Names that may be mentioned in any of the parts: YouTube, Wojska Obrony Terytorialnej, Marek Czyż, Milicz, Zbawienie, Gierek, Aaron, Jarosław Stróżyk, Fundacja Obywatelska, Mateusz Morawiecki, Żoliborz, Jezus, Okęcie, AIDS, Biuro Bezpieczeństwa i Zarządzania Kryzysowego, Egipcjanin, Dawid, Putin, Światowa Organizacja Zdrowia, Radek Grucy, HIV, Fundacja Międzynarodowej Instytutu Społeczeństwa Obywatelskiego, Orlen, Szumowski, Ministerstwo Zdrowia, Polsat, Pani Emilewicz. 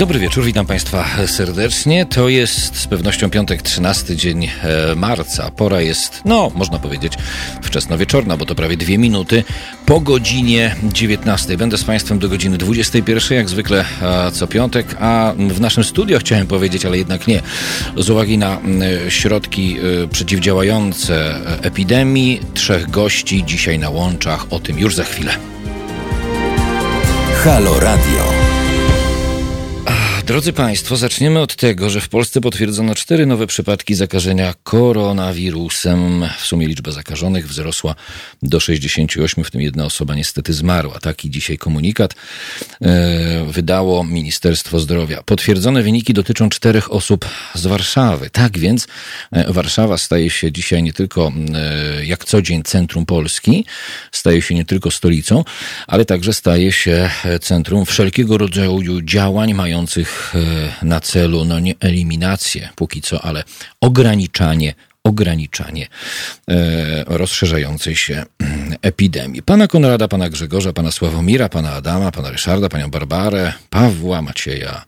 Dobry wieczór, witam Państwa serdecznie. To jest z pewnością piątek, 13 dzień marca. Pora jest, można powiedzieć, wczesnowieczorna, bo to prawie 2 minuty po godzinie 19. Będę z Państwem do godziny 21, jak zwykle co piątek, a w naszym studio chciałem powiedzieć, ale jednak nie. Z uwagi na środki przeciwdziałające epidemii, 3 gości dzisiaj na łączach. O tym już za chwilę. Halo Radio. Drodzy Państwo, zaczniemy od tego, że w Polsce potwierdzono 4 nowe przypadki zakażenia koronawirusem. W sumie liczba zakażonych wzrosła do 68, w tym 1 osoba niestety zmarła. Taki dzisiaj komunikat wydało Ministerstwo Zdrowia. Potwierdzone wyniki dotyczą 4 osób z Warszawy. Tak więc Warszawa staje się dzisiaj nie tylko jak co dzień centrum Polski, staje się nie tylko stolicą, ale także staje się centrum wszelkiego rodzaju działań mających na celu, nie eliminację póki co, ale ograniczanie rozszerzającej się epidemii. Pana Konrada, pana Grzegorza, pana Sławomira, pana Adama, pana Ryszarda, panią Barbarę, Pawła, Macieja,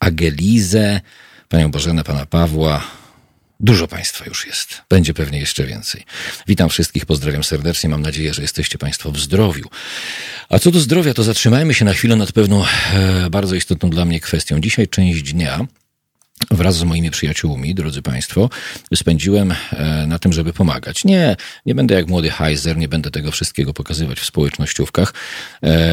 Agelizę, panią Bożenę, pana Pawła. Dużo Państwa już jest. Będzie pewnie jeszcze więcej. Witam wszystkich, pozdrawiam serdecznie. Mam nadzieję, że jesteście Państwo w zdrowiu. A co do zdrowia, to zatrzymajmy się na chwilę nad pewną bardzo istotną dla mnie kwestią. Dzisiaj część dnia wraz z moimi przyjaciółmi, drodzy Państwo, spędziłem na tym, żeby pomagać. Nie będę jak młody Heiser, nie będę tego wszystkiego pokazywać w społecznościówkach,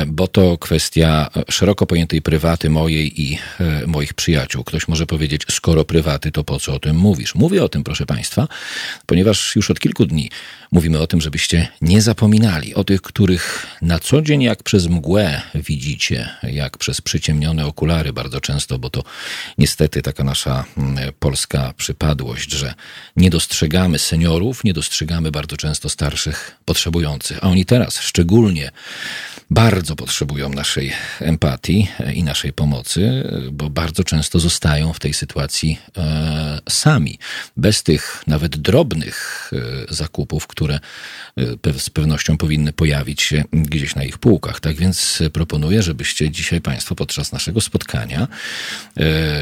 bo to kwestia szeroko pojętej prywaty mojej i moich przyjaciół. Ktoś może powiedzieć, skoro prywaty, to po co o tym mówisz? Mówię o tym, proszę Państwa, ponieważ już od kilku dni mówimy o tym, żebyście nie zapominali o tych, których na co dzień jak przez mgłę widzicie, jak przez przyciemnione okulary bardzo często, bo to niestety taka nasza polska przypadłość, że nie dostrzegamy seniorów, nie dostrzegamy bardzo często starszych potrzebujących, a oni teraz szczególnie bardzo potrzebują naszej empatii i naszej pomocy, bo bardzo często zostają w tej sytuacji sami, bez tych nawet drobnych zakupów, które z pewnością powinny pojawić się gdzieś na ich półkach. Tak więc proponuję, żebyście dzisiaj Państwo podczas naszego spotkania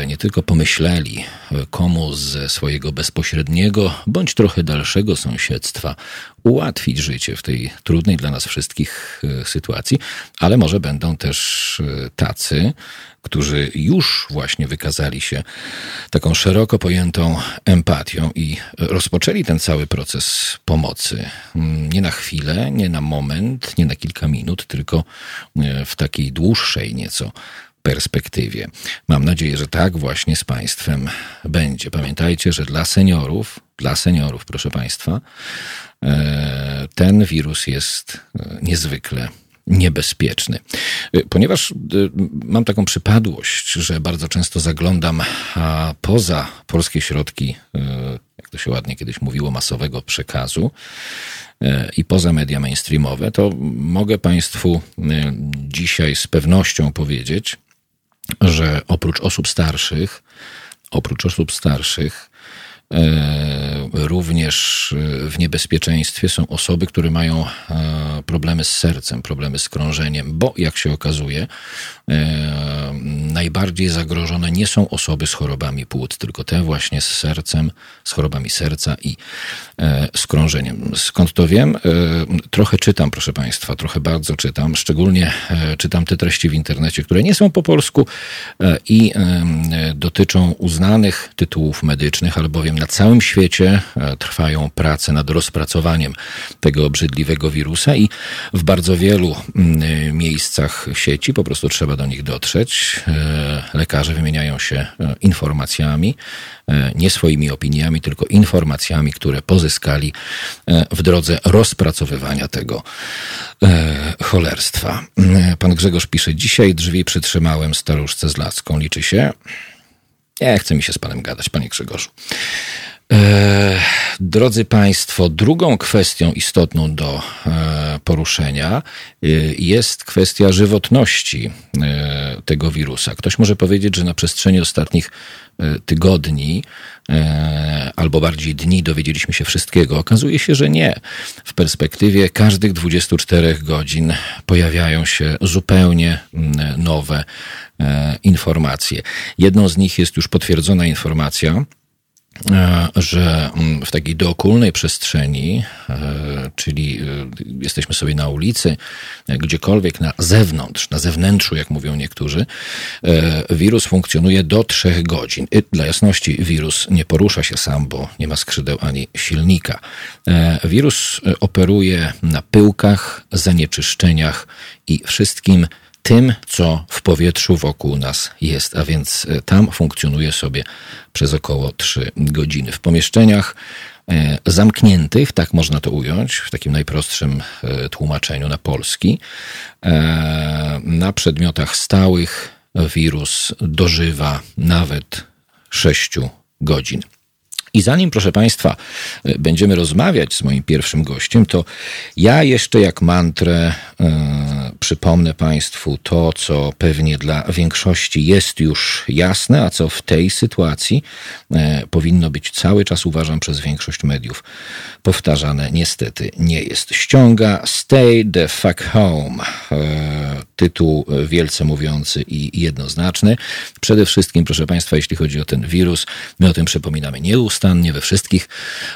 nie tylko pomyśleli, komu ze swojego bezpośredniego bądź trochę dalszego sąsiedztwa ułatwić życie w tej trudnej dla nas wszystkich sytuacji, ale może będą też tacy, którzy już właśnie wykazali się taką szeroko pojętą empatią i rozpoczęli ten cały proces pomocy. Nie na chwilę, nie na moment, nie na kilka minut, tylko w takiej dłuższej nieco perspektywie. Mam nadzieję, że tak właśnie z Państwem będzie. Pamiętajcie, że dla seniorów, proszę Państwa, ten wirus jest niezwykle niebezpieczny. Ponieważ mam taką przypadłość, że bardzo często zaglądam poza polskie środki, jak to się ładnie kiedyś mówiło, masowego przekazu i poza media mainstreamowe, to mogę Państwu dzisiaj z pewnością powiedzieć, że oprócz osób starszych, również w niebezpieczeństwie są osoby, które mają problemy z sercem, problemy z krążeniem, bo jak się okazuje, najbardziej zagrożone nie są osoby z chorobami płuc, tylko te właśnie z sercem, z chorobami serca i z krążeniem. Skąd to wiem? Trochę czytam, proszę Państwa, trochę bardzo czytam, szczególnie czytam te treści w internecie, które nie są po polsku i dotyczą uznanych tytułów medycznych, albowiem na całym świecie trwają prace nad rozpracowaniem tego obrzydliwego wirusa i w bardzo wielu miejscach sieci po prostu trzeba do nich dotrzeć. Lekarze wymieniają się informacjami, nie swoimi opiniami, tylko informacjami, które pozyskali w drodze rozpracowywania tego cholerstwa. Pan Grzegorz pisze, dzisiaj drzwi przytrzymałem staruszce z laską. Liczy się? Nie chce mi się z panem gadać, panie Grzegorzu. Drodzy Państwo, drugą kwestią istotną do poruszenia jest kwestia żywotności tego wirusa. Ktoś może powiedzieć, że na przestrzeni ostatnich tygodni albo bardziej dni dowiedzieliśmy się wszystkiego. Okazuje się, że nie. W perspektywie każdych 24 godzin pojawiają się zupełnie nowe informacje. Jedną z nich jest już potwierdzona informacja, że w takiej dookólnej przestrzeni, czyli jesteśmy sobie na ulicy, gdziekolwiek na zewnątrz, na zewnętrzu, jak mówią niektórzy, wirus funkcjonuje do 3 godzin. Dla jasności, wirus nie porusza się sam, bo nie ma skrzydeł ani silnika. Wirus operuje na pyłkach, zanieczyszczeniach i wszystkim tym, co w powietrzu wokół nas jest, a więc tam funkcjonuje sobie przez około 3 godziny. W pomieszczeniach zamkniętych, tak można to ująć w takim najprostszym tłumaczeniu na polski, na przedmiotach stałych wirus dożywa nawet 6 godzin. I zanim, proszę Państwa, będziemy rozmawiać z moim pierwszym gościem, to ja jeszcze jak mantrę przypomnę Państwu to, co pewnie dla większości jest już jasne, a co w tej sytuacji powinno być cały czas, uważam, przez większość mediów powtarzane. Niestety nie jest. Ściąga Stay the fuck home. Tytuł wielce mówiący i jednoznaczny. Przede wszystkim, proszę Państwa, jeśli chodzi o ten wirus, my o tym przypominamy nieustannie we wszystkich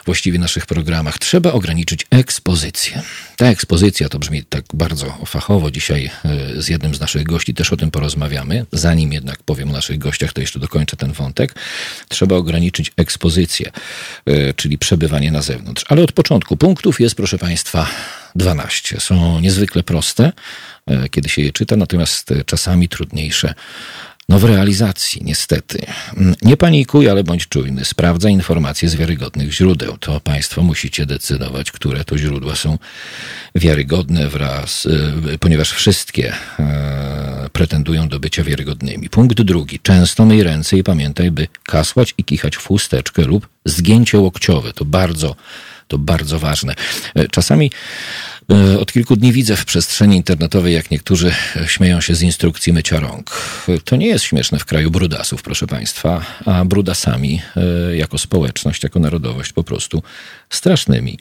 właściwie naszych programach. Trzeba ograniczyć ekspozycję. Ta ekspozycja to brzmi tak bardzo fachowo. Dzisiaj z jednym z naszych gości też o tym porozmawiamy. Zanim jednak powiem o naszych gościach, to jeszcze dokończę ten wątek. Trzeba ograniczyć ekspozycję, czyli przebywanie na zewnątrz. Ale od początku punktów jest, proszę Państwa, 12. Są niezwykle proste, kiedy się je czyta, natomiast czasami trudniejsze. No w realizacji, niestety. Nie panikuj, ale bądź czujny. Sprawdzaj informacje z wiarygodnych źródeł. To Państwo musicie decydować, które to źródła są wiarygodne, ponieważ wszystkie pretendują do bycia wiarygodnymi. Punkt 2. Często myj ręce i pamiętaj, by kasłać i kichać w chusteczkę lub zgięcie łokciowe. To bardzo ważne. Czasami od kilku dni widzę w przestrzeni internetowej, jak niektórzy śmieją się z instrukcji mycia rąk. To nie jest śmieszne w kraju brudasów, proszę Państwa, a brudasami jako społeczność, jako narodowość po prostu strasznymi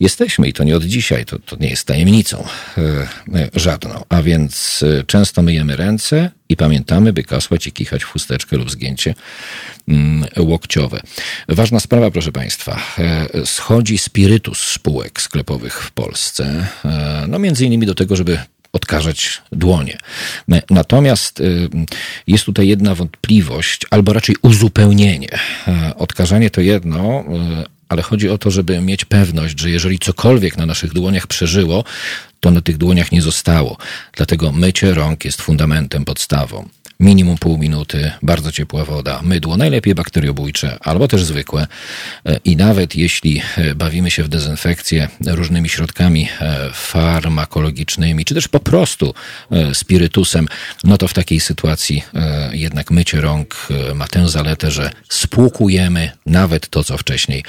jesteśmy i to nie od dzisiaj, to nie jest tajemnicą żadną. A więc często myjemy ręce i pamiętamy, by kasłać i kichać w chusteczkę lub zgięcie łokciowe. Ważna sprawa, proszę Państwa. Schodzi spirytus spółek sklepowych w Polsce. No między innymi do tego, żeby odkażać dłonie. Natomiast jest tutaj jedna wątpliwość, albo raczej uzupełnienie. Odkażanie to jedno, ale chodzi o to, żeby mieć pewność, że jeżeli cokolwiek na naszych dłoniach przeżyło, to na tych dłoniach nie zostało. Dlatego mycie rąk jest fundamentem, podstawą. Minimum pół minuty, bardzo ciepła woda, mydło, najlepiej bakteriobójcze, albo też zwykłe. I nawet jeśli bawimy się w dezynfekcję różnymi środkami farmakologicznymi, czy też po prostu spirytusem, no to w takiej sytuacji jednak mycie rąk ma tę zaletę, że spłukujemy nawet to, co wcześniej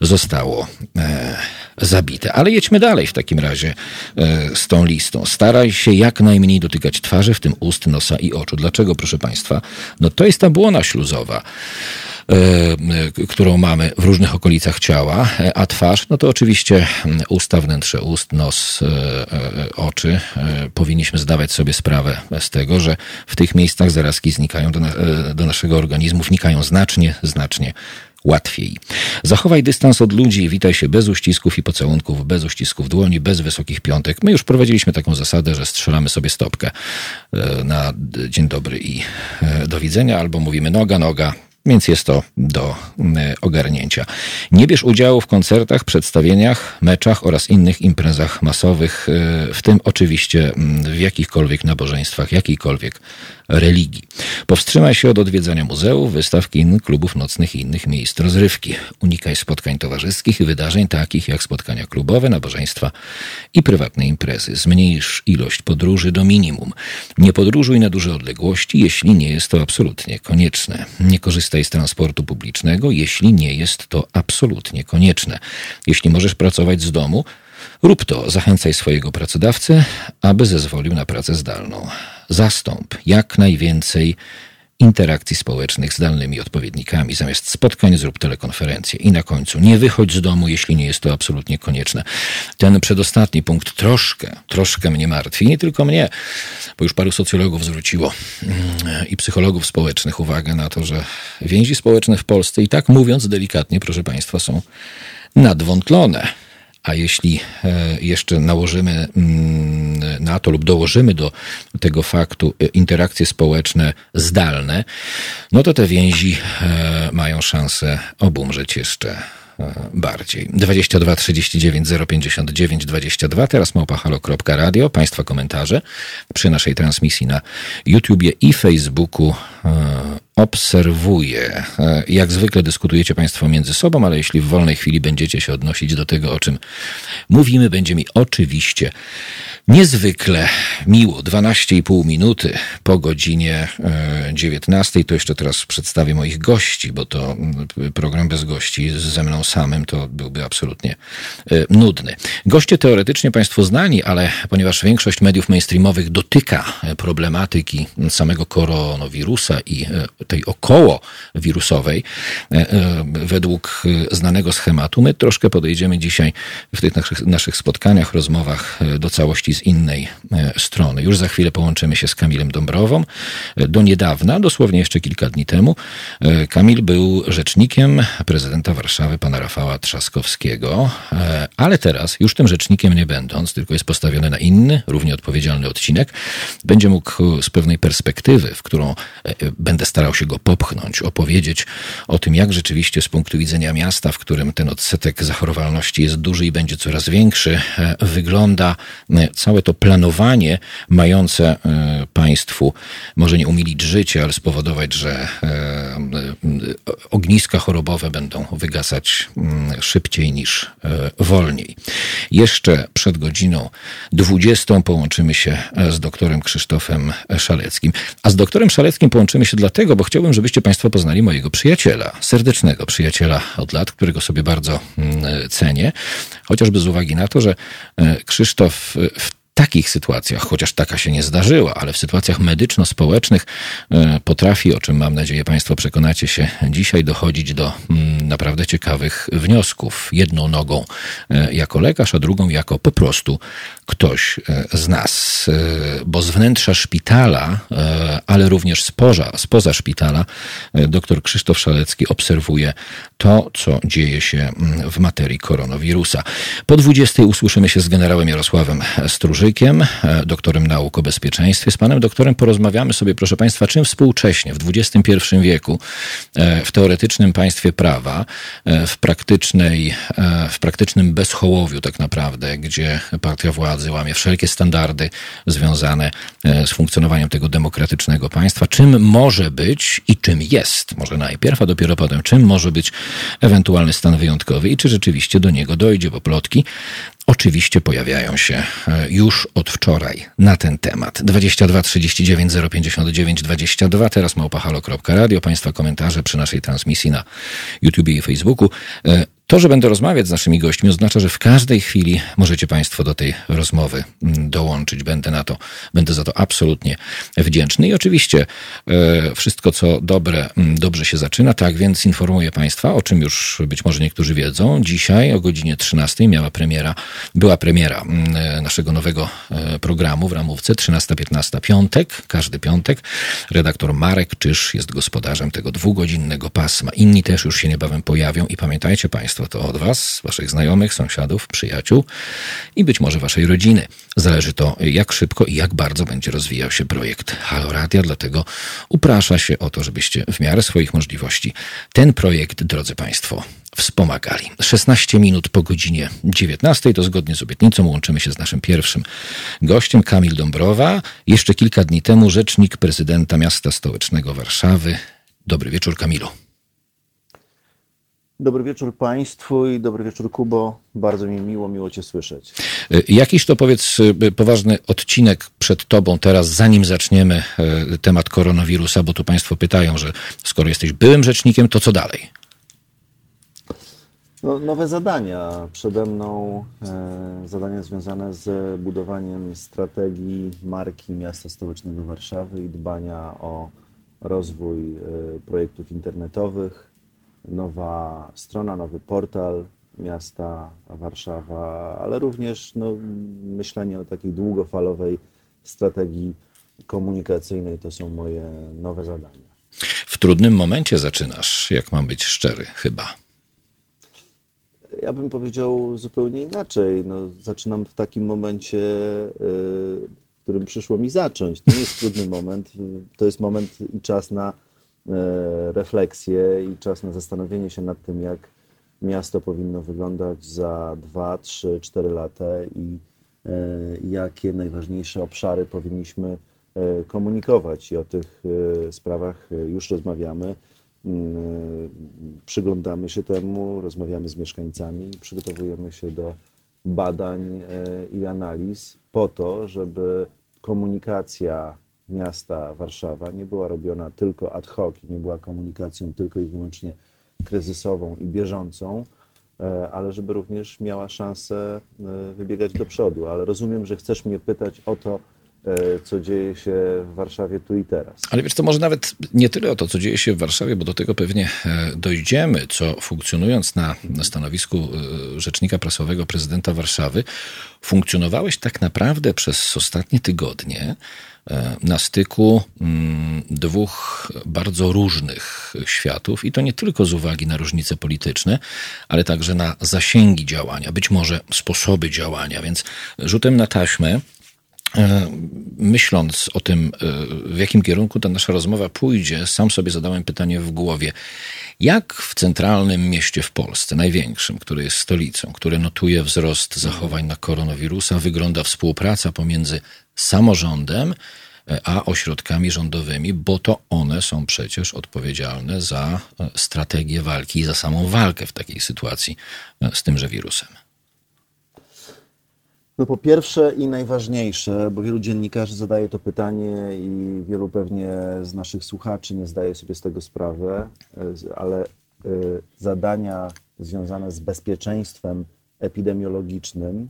zostało zabite. Ale jedźmy dalej w takim razie z tą listą. Staraj się jak najmniej dotykać twarzy, w tym ust, nosa i oczu. Dlaczego, proszę Państwa? No to jest ta błona śluzowa, którą mamy w różnych okolicach ciała, a twarz, no to oczywiście usta, wnętrze ust, nos, oczy. Powinniśmy zdawać sobie sprawę z tego, że w tych miejscach zarazki znikają do naszego organizmu, wnikają znacznie łatwiej. Zachowaj dystans od ludzi, witaj się bez uścisków i pocałunków, bez uścisków dłoni, bez wysokich piątek. My już prowadziliśmy taką zasadę, że strzelamy sobie stopkę na dzień dobry i do widzenia, albo mówimy noga, więc jest to do ogarnięcia. Nie bierz udziału w koncertach, przedstawieniach, meczach oraz innych imprezach masowych, w tym oczywiście w jakichkolwiek nabożeństwach, jakiejkolwiek religii. Powstrzymaj się od odwiedzania muzeów, wystaw, kin, klubów nocnych i innych miejsc rozrywki. Unikaj spotkań towarzyskich i wydarzeń takich jak spotkania klubowe, nabożeństwa i prywatne imprezy. Zmniejsz ilość podróży do minimum. Nie podróżuj na duże odległości, jeśli nie jest to absolutnie konieczne. Nie korzystaj z transportu publicznego, jeśli nie jest to absolutnie konieczne. Jeśli możesz pracować z domu, Rób to, zachęcaj swojego pracodawcę, aby zezwolił na pracę zdalną. Zastąp jak najwięcej interakcji społecznych zdalnymi odpowiednikami. Zamiast spotkań zrób telekonferencję. I na końcu nie wychodź z domu, jeśli nie jest to absolutnie konieczne. Ten przedostatni punkt troszkę mnie martwi. Nie tylko mnie, bo już paru socjologów zwróciło i psychologów społecznych uwagę na to, że więzi społeczne w Polsce i tak mówiąc delikatnie, proszę Państwa, są nadwątlone. A jeśli jeszcze nałożymy na to lub dołożymy do tego faktu interakcje społeczne zdalne, no to te więzi mają szansę obumrzeć jeszcze bardziej. 22 39 059 22, teraz @halo.radio. Państwa komentarze przy naszej transmisji na YouTubie i Facebooku obserwuję. Jak zwykle dyskutujecie Państwo między sobą, ale jeśli w wolnej chwili będziecie się odnosić do tego, o czym mówimy, będzie mi oczywiście niezwykle miło. 12,5 minuty po godzinie 19. To jeszcze teraz przedstawię moich gości, bo to program bez gości ze mną samym to byłby absolutnie nudny. Goście teoretycznie Państwu znani, ale ponieważ większość mediów mainstreamowych dotyka problematyki samego koronawirusa i tej około wirusowej, według znanego schematu, my troszkę podejdziemy dzisiaj w tych naszych spotkaniach, rozmowach do całości z innej strony. Już za chwilę połączymy się z Kamilem Dąbrową. Do niedawna, dosłownie jeszcze kilka dni temu, Kamil był rzecznikiem prezydenta Warszawy, pana Rafała Trzaskowskiego, ale teraz, już tym rzecznikiem nie będąc, tylko jest postawiony na inny, równie odpowiedzialny odcinek, będzie mógł z pewnej perspektywy, w którą będę starał się go popchnąć, opowiedzieć o tym, jak rzeczywiście z punktu widzenia miasta, w którym ten odsetek zachorowalności jest duży i będzie coraz większy, wygląda całe to planowanie mające państwu może nie umilić życia, ale spowodować, że ogniska chorobowe będą wygasać szybciej niż wolniej. Jeszcze przed godziną 20 połączymy się z doktorem Krzysztofem Szaleckim. A z doktorem Szaleckim połączymy się dlatego, bo chciałbym, żebyście Państwo poznali mojego przyjaciela, serdecznego przyjaciela od lat, którego sobie bardzo cenię, chociażby z uwagi na to, że Krzysztof w takich sytuacjach, chociaż taka się nie zdarzyła, ale w sytuacjach medyczno-społecznych potrafi, o czym mam nadzieję Państwo przekonacie się dzisiaj, dochodzić do naprawdę ciekawych wniosków. Jedną nogą jako lekarz, a drugą jako po prostu ktoś z nas. Bo z wnętrza szpitala, ale również spoza szpitala, dr Krzysztof Szalecki obserwuje to, co dzieje się w materii koronawirusa. Po 20 usłyszymy się z generałem Jarosławem Stróżykiem, doktorem nauk o bezpieczeństwie. Z panem doktorem porozmawiamy sobie, proszę państwa, czym współcześnie, w XXI wieku, w teoretycznym państwie prawa, w praktycznym bezhołowiu tak naprawdę, gdzie partia władzy łamie wszelkie standardy związane z funkcjonowaniem tego demokratycznego państwa, czym może być i czym jest, może najpierw, a dopiero potem, czym może być ewentualny stan wyjątkowy i czy rzeczywiście do niego dojdzie, bo plotki oczywiście pojawiają się już od wczoraj na ten temat. 22 39 059 22, teraz @halo.radio. Państwa komentarze przy naszej transmisji na YouTubie i Facebooku. To, że będę rozmawiać z naszymi gośćmi, oznacza, że w każdej chwili możecie Państwo do tej rozmowy dołączyć. Będę za to absolutnie wdzięczny. I oczywiście wszystko, co dobre, dobrze się zaczyna. Tak więc informuję Państwa, o czym już być może niektórzy wiedzą. Dzisiaj o godzinie 13 była premiera naszego nowego programu w ramówce 13:15 piątek. Każdy piątek redaktor Marek Czyż jest gospodarzem tego dwugodzinnego pasma. Inni też już się niebawem pojawią i pamiętajcie Państwo, to od was, waszych znajomych, sąsiadów, przyjaciół i być może waszej rodziny. Zależy to, jak szybko i jak bardzo będzie rozwijał się projekt Halo Radia, dlatego uprasza się o to, żebyście w miarę swoich możliwości ten projekt, drodzy Państwo, wspomagali. 16 minut po godzinie 19, to zgodnie z obietnicą łączymy się z naszym pierwszym gościem, Kamil Dąbrowa. Jeszcze kilka dni temu rzecznik prezydenta miasta stołecznego Warszawy. Dobry wieczór, Kamilu. Dobry wieczór Państwu i dobry wieczór, Kubo. Bardzo mi miło Cię słyszeć. Jakiś to, powiedz, poważny odcinek przed Tobą teraz, zanim zaczniemy temat koronawirusa, bo tu Państwo pytają, że skoro jesteś byłym rzecznikiem, to co dalej? No, nowe zadania. Przede mną zadania związane z budowaniem strategii marki miasta stołecznego Warszawy i dbania o rozwój projektów internetowych. Nowa strona, nowy portal miasta Warszawa, ale również myślenie o takiej długofalowej strategii komunikacyjnej. To są moje nowe zadania. W trudnym momencie zaczynasz, jak mam być szczery, chyba. Ja bym powiedział zupełnie inaczej. Zaczynam w takim momencie, w którym przyszło mi zacząć. To nie jest trudny moment. To jest moment i czas na refleksję i czas na zastanowienie się nad tym, jak miasto powinno wyglądać za 2, 3, 4 lata i jakie najważniejsze obszary powinniśmy komunikować. I o tych sprawach już rozmawiamy. Przyglądamy się temu, rozmawiamy z mieszkańcami, przygotowujemy się do badań i analiz po to, żeby komunikacja miasta Warszawa nie była robiona tylko ad hoc, nie była komunikacją tylko i wyłącznie kryzysową i bieżącą, ale żeby również miała szansę wybiegać do przodu. Ale rozumiem, że chcesz mnie pytać o to, co dzieje się w Warszawie tu i teraz. Ale wiesz, to może nawet nie tyle o to, co dzieje się w Warszawie, bo do tego pewnie dojdziemy, co funkcjonując na stanowisku rzecznika prasowego prezydenta Warszawy, funkcjonowałeś tak naprawdę przez ostatnie tygodnie na styku dwóch bardzo różnych światów i to nie tylko z uwagi na różnice polityczne, ale także na zasięgi działania, być może sposoby działania, więc rzutem na taśmę, myśląc o tym, w jakim kierunku ta nasza rozmowa pójdzie, sam sobie zadałem pytanie w głowie. Jak w centralnym mieście w Polsce, największym, który jest stolicą, które notuje wzrost zachowań na koronawirusa, wygląda współpraca pomiędzy samorządem a ośrodkami rządowymi, bo to one są przecież odpowiedzialne za strategię walki i za samą walkę w takiej sytuacji z tymże wirusem? Po pierwsze i najważniejsze, bo wielu dziennikarzy zadaje to pytanie i wielu pewnie z naszych słuchaczy nie zdaje sobie z tego sprawy, ale zadania związane z bezpieczeństwem epidemiologicznym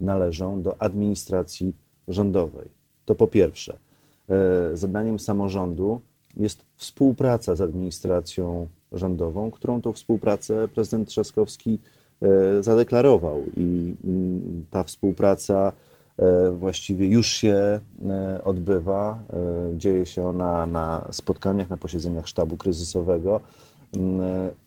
należą do administracji rządowej. To po pierwsze. Zadaniem samorządu jest współpraca z administracją rządową, którą tą współpracę prezydent Trzaskowski zadeklarował i ta współpraca właściwie już się odbywa. Dzieje się ona na spotkaniach, na posiedzeniach sztabu kryzysowego.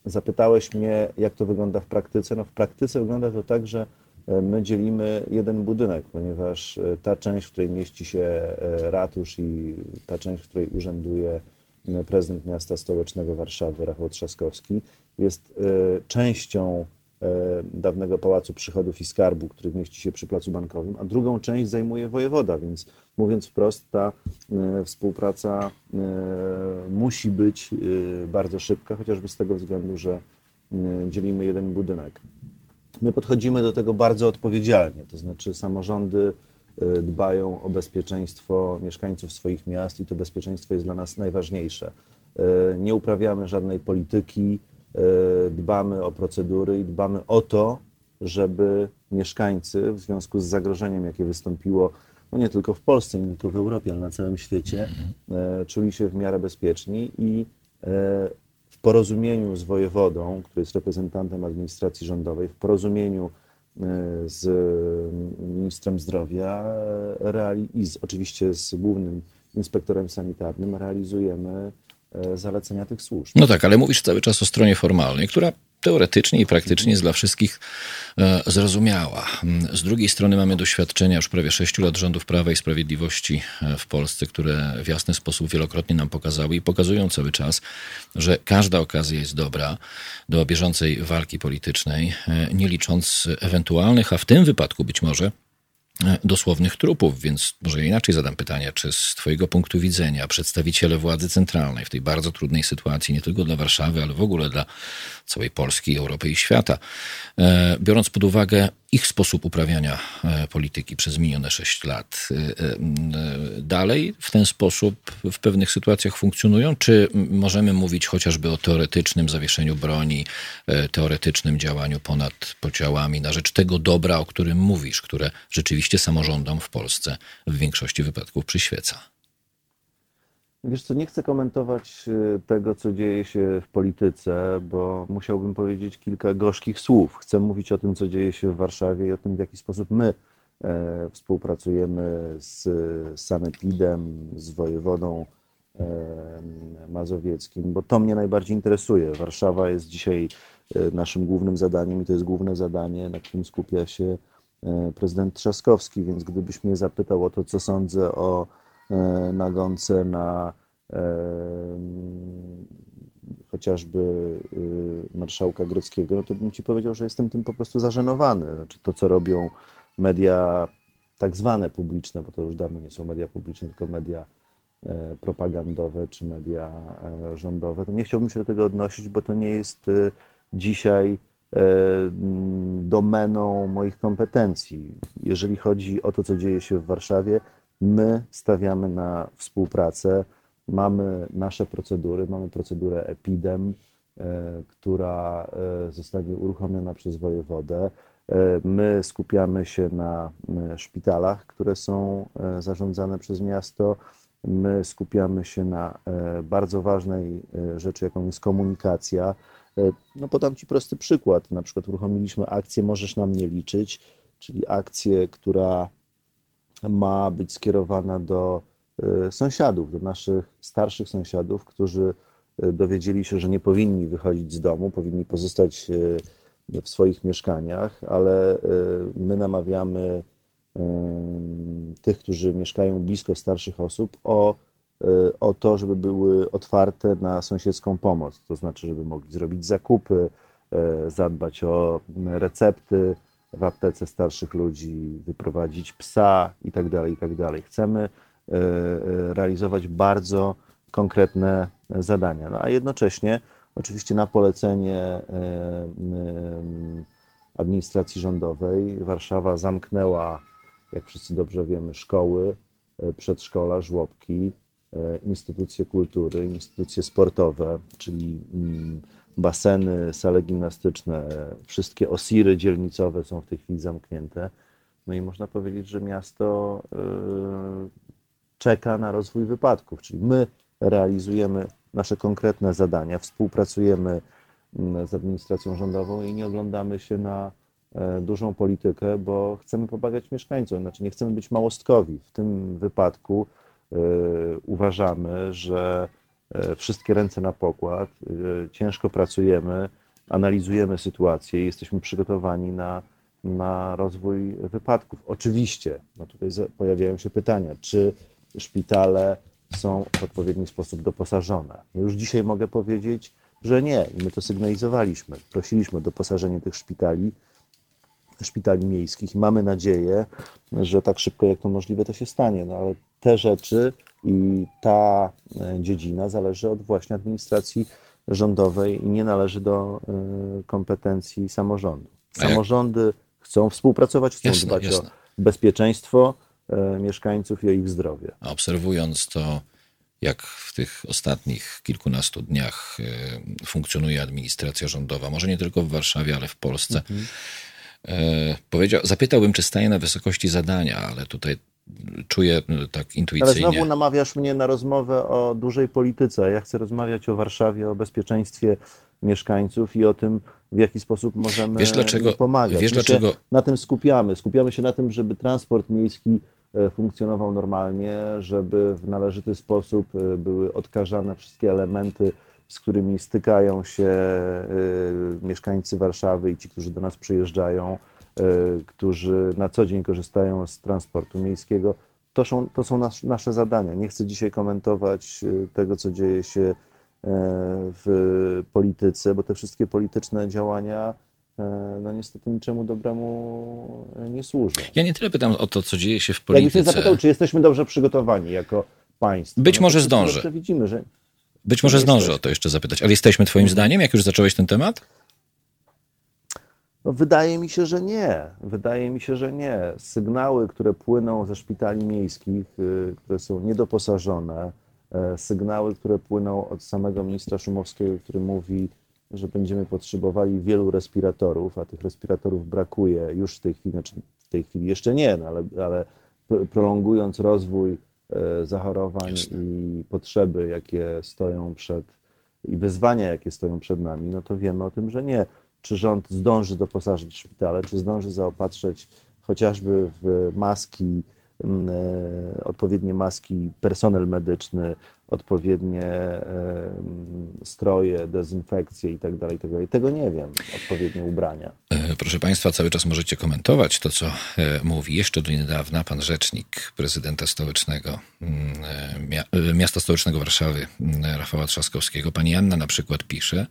Zapytałeś mnie, jak to wygląda w praktyce. W praktyce wygląda to tak, że my dzielimy jeden budynek, ponieważ ta część, w której mieści się ratusz i ta część, w której urzęduje prezydent miasta stołecznego Warszawy Rafał Trzaskowski, jest częścią dawnego Pałacu Przychodów i Skarbu, który mieści się przy Placu Bankowym, a drugą część zajmuje wojewoda, więc mówiąc wprost, ta współpraca musi być bardzo szybka, chociażby z tego względu, że dzielimy jeden budynek. My podchodzimy do tego bardzo odpowiedzialnie, to znaczy samorządy dbają o bezpieczeństwo mieszkańców swoich miast i to bezpieczeństwo jest dla nas najważniejsze. Nie uprawiamy żadnej polityki, dbamy o procedury i dbamy o to, żeby mieszkańcy w związku z zagrożeniem, jakie wystąpiło, nie tylko w Polsce, nie tylko w Europie, ale na całym świecie, czuli się w miarę bezpieczni i w porozumieniu z wojewodą, który jest reprezentantem administracji rządowej, w porozumieniu z ministrem zdrowia i oczywiście z głównym inspektorem sanitarnym realizujemy zalecenia tych służb. No tak, ale mówisz cały czas o stronie formalnej, która teoretycznie i praktycznie jest dla wszystkich zrozumiała. Z drugiej strony mamy doświadczenia już prawie 6 lat rządów Prawa i Sprawiedliwości w Polsce, które w jasny sposób wielokrotnie nam pokazały i pokazują cały czas, że każda okazja jest dobra do bieżącej walki politycznej, nie licząc ewentualnych, a w tym wypadku być może dosłownych trupów, więc może inaczej zadam pytanie, czy z twojego punktu widzenia przedstawiciele władzy centralnej w tej bardzo trudnej sytuacji, nie tylko dla Warszawy, ale w ogóle dla całej Polski, Europy i świata, biorąc pod uwagę ich sposób uprawiania polityki przez minione 6 lat dalej w ten sposób w pewnych sytuacjach funkcjonują? Czy możemy mówić chociażby o teoretycznym zawieszeniu broni, teoretycznym działaniu ponad podziałami na rzecz tego dobra, o którym mówisz, które rzeczywiście samorządom w Polsce w większości wypadków przyświeca? Wiesz co, nie chcę komentować tego, co dzieje się w polityce, bo musiałbym powiedzieć kilka gorzkich słów. Chcę mówić o tym, co dzieje się w Warszawie i o tym, w jaki sposób my współpracujemy z sanepidem, z wojewodą mazowieckim, bo to mnie najbardziej interesuje. Warszawa jest dzisiaj naszym głównym zadaniem i to jest główne zadanie, na którym skupia się prezydent Trzaskowski, więc gdybyś mnie zapytał o to, co sądzę o nagonce na chociażby marszałka Grodzkiego, no to bym ci powiedział, że jestem tym po prostu zażenowany. Znaczy to, co robią media tak zwane publiczne, bo to już dawno nie są media publiczne, tylko media propagandowe czy media rządowe, to nie chciałbym się do tego odnosić, bo to nie jest dzisiaj domeną moich kompetencji. Jeżeli chodzi o to, co dzieje się w Warszawie, my stawiamy na współpracę, mamy nasze procedury, mamy procedurę epidem, która zostanie uruchomiona przez wojewodę. My skupiamy się na szpitalach, które są zarządzane przez miasto. My skupiamy się na bardzo ważnej rzeczy, jaką jest komunikacja. No podam Ci prosty przykład. Na przykład uruchomiliśmy akcję Możesz na mnie liczyć, czyli akcję, która ma być skierowana do sąsiadów, do naszych starszych sąsiadów, którzy dowiedzieli się, że nie powinni wychodzić z domu, powinni pozostać w swoich mieszkaniach, ale my namawiamy tych, którzy mieszkają blisko starszych osób o to, żeby były otwarte na sąsiedzką pomoc, to znaczy, żeby mogli zrobić zakupy, zadbać o recepty w aptece starszych ludzi, wyprowadzić psa itd., itd. Chcemy realizować bardzo konkretne zadania. No a jednocześnie oczywiście na polecenie administracji rządowej Warszawa zamknęła, jak wszyscy dobrze wiemy, szkoły, przedszkola, żłobki, instytucje kultury, instytucje sportowe, czyli baseny, sale gimnastyczne, wszystkie osiry dzielnicowe są w tej chwili zamknięte. No i można powiedzieć, że miasto czeka na rozwój wypadków, czyli my realizujemy nasze konkretne zadania, współpracujemy z administracją rządową i nie oglądamy się na dużą politykę, bo chcemy pomagać mieszkańcom, znaczy nie chcemy być małostkowi. W tym wypadku uważamy, że wszystkie ręce na pokład, ciężko pracujemy, analizujemy sytuację i jesteśmy przygotowani na rozwój wypadków. Oczywiście, no tutaj pojawiają się pytania, czy szpitale są w odpowiedni sposób doposażone. Już dzisiaj mogę powiedzieć, że nie i my to sygnalizowaliśmy. Prosiliśmy o doposażenie tych szpitali miejskich i mamy nadzieję, że tak szybko jak to możliwe to się stanie, no ale te rzeczy i ta dziedzina zależy od właśnie administracji rządowej i nie należy do kompetencji samorządu. Samorządy chcą współpracować, chcą dbać o bezpieczeństwo mieszkańców i o ich zdrowie. A obserwując to, jak w tych ostatnich kilkunastu dniach funkcjonuje administracja rządowa, może nie tylko w Warszawie, ale w Polsce, zapytałbym, czy staje na wysokości zadania, ale tutaj czuję tak intuicyjnie. Ale znowu namawiasz mnie na rozmowę o dużej polityce. Ja chcę rozmawiać o Warszawie, o bezpieczeństwie mieszkańców i o tym, w jaki sposób możemy pomagać. Wiesz dlaczego? Na tym skupiamy. Skupiamy się na tym, żeby transport miejski funkcjonował normalnie, żeby w należyty sposób były odkażane wszystkie elementy, z którymi stykają się mieszkańcy Warszawy i ci, którzy do nas przyjeżdżają, którzy na co dzień korzystają z transportu miejskiego. To są nasze zadania. Nie chcę dzisiaj komentować tego, co dzieje się w polityce, bo te wszystkie polityczne działania no niestety niczemu dobremu nie służą. Ja nie tyle pytam o to, co dzieje się w polityce. Jakbyś mnie zapytał, czy jesteśmy dobrze przygotowani jako państwo. Być może zdążę. Widzimy, że... Być może zdążę o to jeszcze zapytać, ale jesteśmy twoim zdaniem, jak już zacząłeś ten temat? No, wydaje mi się, że nie. Sygnały, które płyną ze szpitali miejskich, które są niedoposażone, sygnały, które płyną od samego ministra Szumowskiego, który mówi, że będziemy potrzebowali wielu respiratorów, a tych respiratorów brakuje już w tej chwili, znaczy w tej chwili jeszcze nie, no ale prolongując rozwój zachorowań i potrzeby, jakie stoją przed, i wyzwania, jakie stoją przed nami, no to wiemy o tym, że nie. Czy rząd zdąży doposażyć szpitale, czy zdąży zaopatrzyć chociażby w maski, odpowiednie maski, personel medyczny, odpowiednie stroje, dezynfekcje itd., itd. Tego nie wiem, odpowiednie ubrania. Proszę Państwa, cały czas możecie komentować to, co mówi jeszcze do niedawna pan rzecznik prezydenta stołecznego, miasta stołecznego Warszawy, Rafała Trzaskowskiego. Pani Anna na przykład pisze,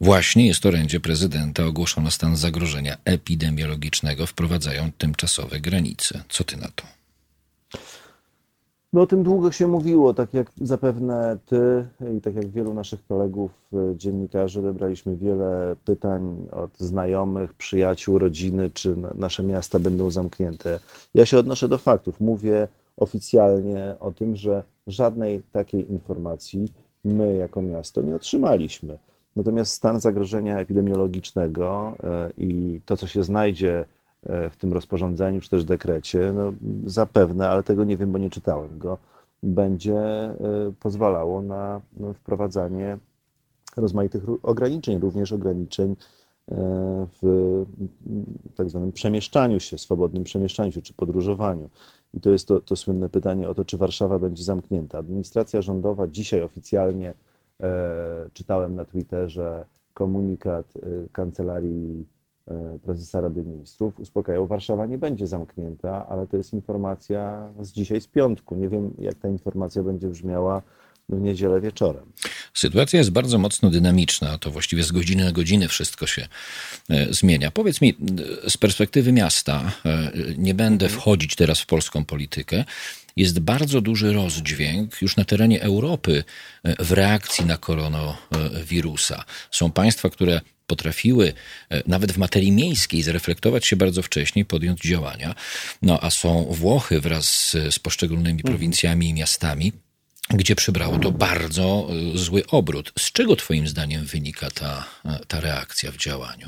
właśnie jest orędzie prezydenta, ogłoszono stan zagrożenia epidemiologicznego, wprowadzają tymczasowe granice. Co ty na to? No o tym długo się mówiło, tak jak zapewne ty i tak jak wielu naszych kolegów dziennikarzy odebraliśmy wiele pytań od znajomych, przyjaciół, rodziny, czy nasze miasta będą zamknięte. Ja się odnoszę do faktów, mówię oficjalnie o tym, że żadnej takiej informacji my jako miasto nie otrzymaliśmy. Natomiast stan zagrożenia epidemiologicznego i to, co się znajdzie w tym rozporządzeniu, czy też dekrecie, no zapewne, ale tego nie wiem, bo nie czytałem go, będzie pozwalało na wprowadzanie rozmaitych ograniczeń, również ograniczeń w tak zwanym przemieszczaniu się, swobodnym przemieszczaniu się, czy podróżowaniu. I to jest to słynne pytanie o to, czy Warszawa będzie zamknięta. Administracja rządowa dzisiaj oficjalnie, czytałem na Twitterze komunikat Kancelarii Prezesa Rady Ministrów, uspokajał, Warszawa nie będzie zamknięta, ale to jest informacja z dzisiaj, z piątku. Nie wiem, jak ta informacja będzie brzmiała w niedzielę wieczorem. Sytuacja jest bardzo mocno dynamiczna, to właściwie z godziny na godzinę wszystko się zmienia. Powiedz mi, z perspektywy miasta, nie będę wchodzić teraz w polską politykę, jest bardzo duży rozdźwięk już na terenie Europy w reakcji na koronawirusa. Są państwa, które potrafiły nawet w materii miejskiej zreflektować się bardzo wcześnie, podjąć działania. No a są Włochy wraz z poszczególnymi prowincjami i miastami, gdzie przybrało to bardzo zły obrót. Z czego twoim zdaniem wynika ta reakcja w działaniu?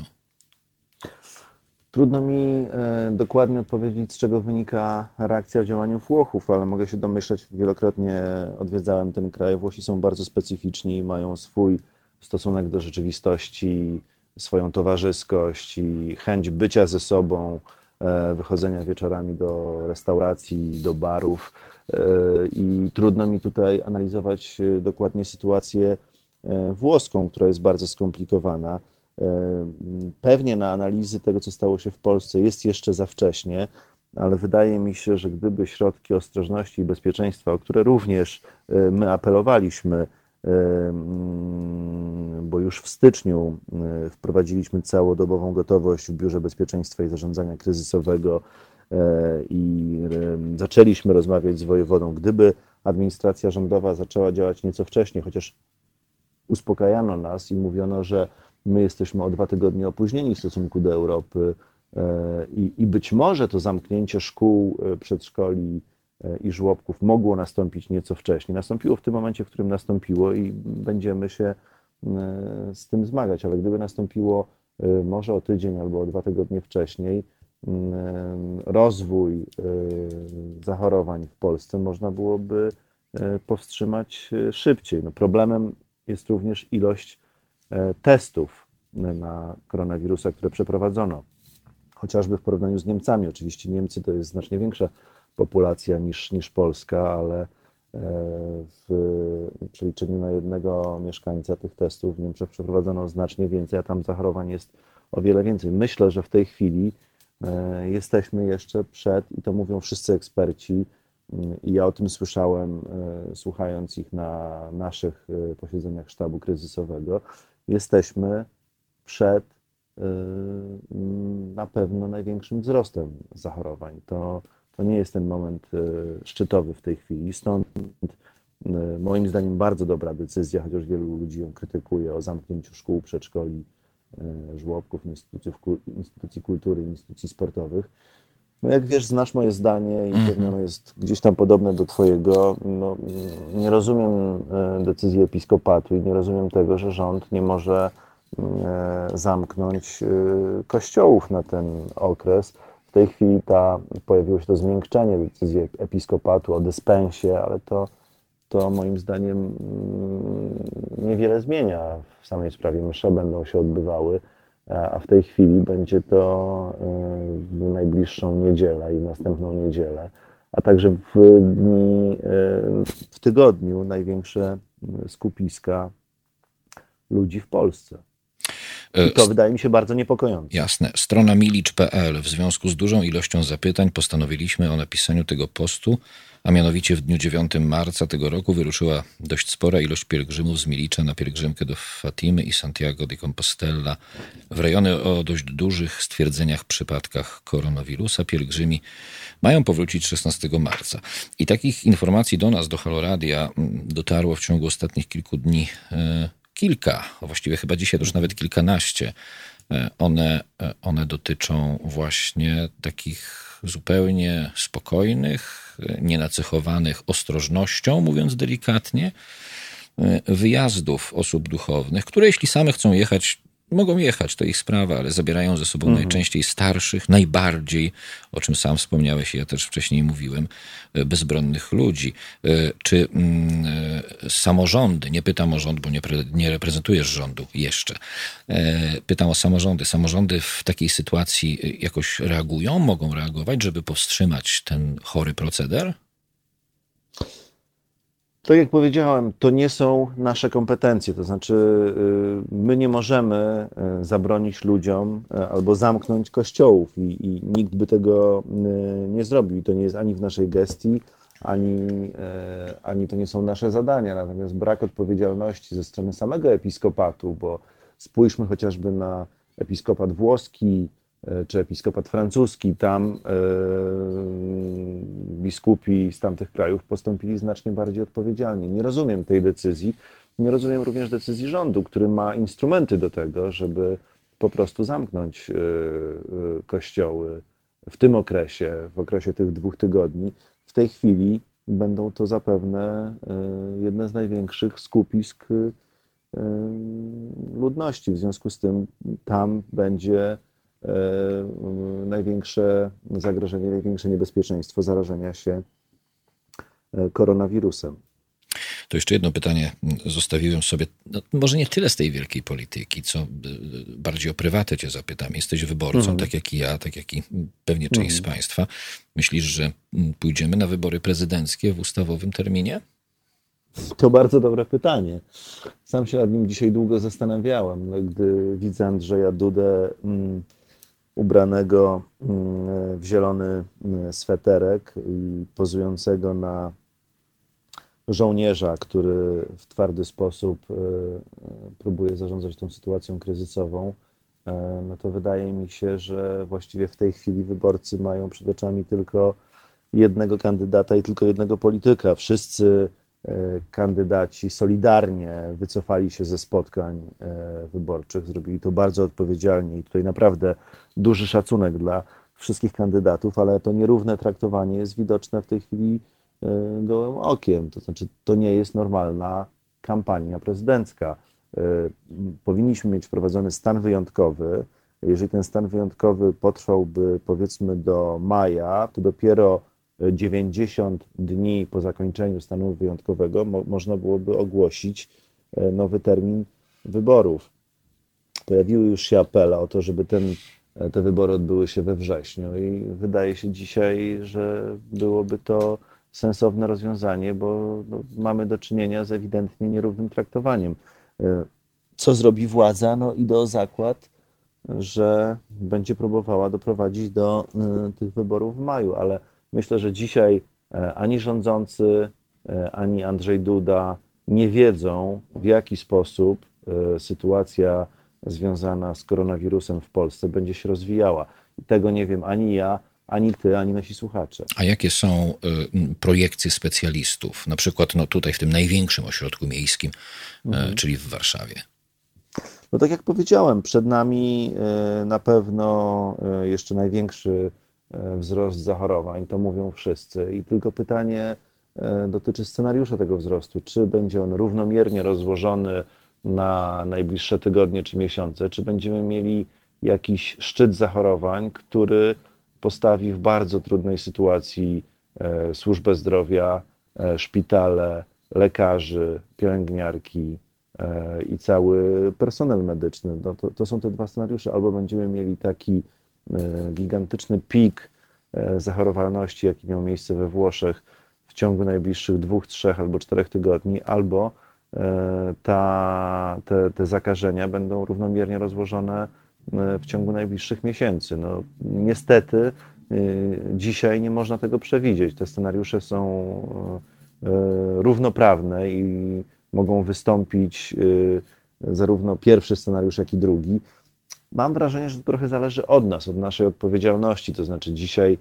Trudno mi dokładnie odpowiedzieć, z czego wynika reakcja w działaniu Włochów, ale mogę się domyślać, wielokrotnie odwiedzałem ten kraj. Włosi są bardzo specyficzni, mają swój stosunek do rzeczywistości, swoją towarzyskość i chęć bycia ze sobą, wychodzenia wieczorami do restauracji, do barów i trudno mi tutaj analizować dokładnie sytuację włoską, która jest bardzo skomplikowana. Pewnie na analizy tego, co stało się w Polsce, jest jeszcze za wcześnie, ale wydaje mi się, że gdyby środki ostrożności i bezpieczeństwa, o które również my apelowaliśmy, bo już w styczniu wprowadziliśmy całodobową gotowość w Biurze Bezpieczeństwa i Zarządzania Kryzysowego i zaczęliśmy rozmawiać z wojewodą. Gdyby administracja rządowa zaczęła działać nieco wcześniej, chociaż uspokajano nas i mówiono, że my jesteśmy o 2 tygodnie opóźnieni w stosunku do Europy i być może to zamknięcie szkół, przedszkoli i żłobków mogło nastąpić nieco wcześniej. Nastąpiło w tym momencie, w którym nastąpiło i będziemy się z tym zmagać, ale gdyby nastąpiło może o tydzień albo o 2 tygodnie wcześniej, rozwój zachorowań w Polsce można byłoby powstrzymać szybciej. No problemem jest również ilość testów na koronawirusa, które przeprowadzono. Chociażby w porównaniu z Niemcami. Oczywiście Niemcy to jest znacznie większa populacja niż Polska, ale w przeliczeniu na jednego mieszkańca tych testów w Niemczech przeprowadzono znacznie więcej, a tam zachorowań jest o wiele więcej. Myślę, że w tej chwili jesteśmy jeszcze przed, i to mówią wszyscy eksperci, i ja o tym słyszałem, słuchając ich na naszych posiedzeniach sztabu kryzysowego, jesteśmy przed na pewno największym wzrostem zachorowań. To nie jest ten moment szczytowy w tej chwili. Stąd moim zdaniem bardzo dobra decyzja, chociaż wielu ludzi ją krytykuje, o zamknięciu szkół, przedszkoli żłobków, instytucji kultury, instytucji sportowych. No jak wiesz, znasz moje zdanie i pewnie jest gdzieś tam podobne do twojego. No, nie rozumiem decyzji episkopatu i nie rozumiem tego, że rząd nie może zamknąć kościołów na ten okres. W tej chwili pojawiło się to zmiękczenie decyzji episkopatu o dyspensie, ale to moim zdaniem niewiele zmienia. W samej sprawie msze będą się odbywały, a w tej chwili będzie to w najbliższą niedzielę i w następną niedzielę, a także w tygodniu największe skupiska ludzi w Polsce. I to wydaje mi się bardzo niepokojące. Jasne. Strona milicz.pl. W związku z dużą ilością zapytań postanowiliśmy o napisaniu tego postu, a mianowicie w dniu 9 marca tego roku wyruszyła dość spora ilość pielgrzymów z Milicza na pielgrzymkę do Fatimy i Santiago de Compostela w rejony o dość dużych stwierdzeniach przypadkach koronawirusa. Pielgrzymi mają powrócić 16 marca. I takich informacji do nas, do Halo Radia, dotarło w ciągu ostatnich kilku dni kilka, właściwie chyba dzisiaj już nawet kilkanaście. One dotyczą właśnie takich zupełnie spokojnych, nienacechowanych ostrożnością, mówiąc delikatnie, wyjazdów osób duchownych, które jeśli same chcą jechać, mogą jechać, to ich sprawa, ale zabierają ze sobą najczęściej starszych, najbardziej, o czym sam wspomniałeś i ja też wcześniej mówiłem, bezbronnych ludzi. Czy samorządy, nie pytam o rząd, bo nie reprezentujesz rządu jeszcze, pytam o samorządy. Samorządy w takiej sytuacji jakoś reagują, mogą reagować, żeby powstrzymać ten chory proceder? Tak jak powiedziałem, to nie są nasze kompetencje, to znaczy my nie możemy zabronić ludziom albo zamknąć kościołów i nikt by tego nie zrobił. I to nie jest ani w naszej gestii, ani to nie są nasze zadania. Natomiast brak odpowiedzialności ze strony samego episkopatu, bo spójrzmy chociażby na episkopat włoski czy episkopat francuski, tam biskupi z tamtych krajów postąpili znacznie bardziej odpowiedzialnie. Nie rozumiem tej decyzji, nie rozumiem również decyzji rządu, który ma instrumenty do tego, żeby po prostu zamknąć kościoły w tym okresie, w okresie tych 2 tygodni. W tej chwili będą to zapewne jedne z największych skupisk ludności. W związku z tym tam będzie największe zagrożenie, największe niebezpieczeństwo zarażenia się koronawirusem. To jeszcze jedno pytanie zostawiłem sobie, no, może nie tyle z tej wielkiej polityki, co bardziej o prywatę cię zapytam. Jesteś wyborcą, tak jak i ja, tak jak i pewnie część z państwa. Myślisz, że pójdziemy na wybory prezydenckie w ustawowym terminie? To bardzo dobre pytanie. Sam się nad nim dzisiaj długo zastanawiałem, gdy widzę Andrzeja Dudę ubranego w zielony sweterek i pozującego na żołnierza, który w twardy sposób próbuje zarządzać tą sytuacją kryzysową, no to wydaje mi się, że właściwie w tej chwili wyborcy mają przed oczami tylko jednego kandydata i tylko jednego polityka. Wszyscy kandydaci solidarnie wycofali się ze spotkań wyborczych, zrobili to bardzo odpowiedzialnie i tutaj naprawdę duży szacunek dla wszystkich kandydatów, ale to nierówne traktowanie jest widoczne w tej chwili gołym okiem, to znaczy to nie jest normalna kampania prezydencka. Powinniśmy mieć wprowadzony stan wyjątkowy, jeżeli ten stan wyjątkowy potrwałby powiedzmy do maja, to dopiero 90 dni po zakończeniu stanu wyjątkowego można byłoby ogłosić nowy termin wyborów. Pojawiły już się apele o to, żeby te wybory odbyły się we wrześniu i wydaje się dzisiaj, że byłoby to sensowne rozwiązanie, bo mamy do czynienia z ewidentnie nierównym traktowaniem. Co zrobi władza? No idę o zakład, że będzie próbowała doprowadzić do tych wyborów w maju, ale myślę, że dzisiaj ani rządzący, ani Andrzej Duda nie wiedzą, w jaki sposób sytuacja związana z koronawirusem w Polsce będzie się rozwijała. I tego nie wiem ani ja, ani ty, ani nasi słuchacze. A jakie są projekcje specjalistów? Na przykład no tutaj w tym największym ośrodku miejskim, czyli w Warszawie. No tak jak powiedziałem, przed nami na pewno jeszcze największy wzrost zachorowań, to mówią wszyscy. I tylko pytanie dotyczy scenariusza tego wzrostu. Czy będzie on równomiernie rozłożony na najbliższe tygodnie czy miesiące, czy będziemy mieli jakiś szczyt zachorowań, który postawi w bardzo trudnej sytuacji służbę zdrowia, szpitale, lekarzy, pielęgniarki i cały personel medyczny. No to są te dwa scenariusze. Albo będziemy mieli taki gigantyczny pik zachorowalności, jaki miał miejsce we Włoszech w ciągu najbliższych 2, 3 albo 4 tygodni, albo te zakażenia będą równomiernie rozłożone w ciągu najbliższych miesięcy. No, niestety dzisiaj nie można tego przewidzieć. Te scenariusze są równoprawne i mogą wystąpić zarówno pierwszy scenariusz, jak i drugi. Mam wrażenie, że to trochę zależy od nas, od naszej odpowiedzialności. To znaczy dzisiaj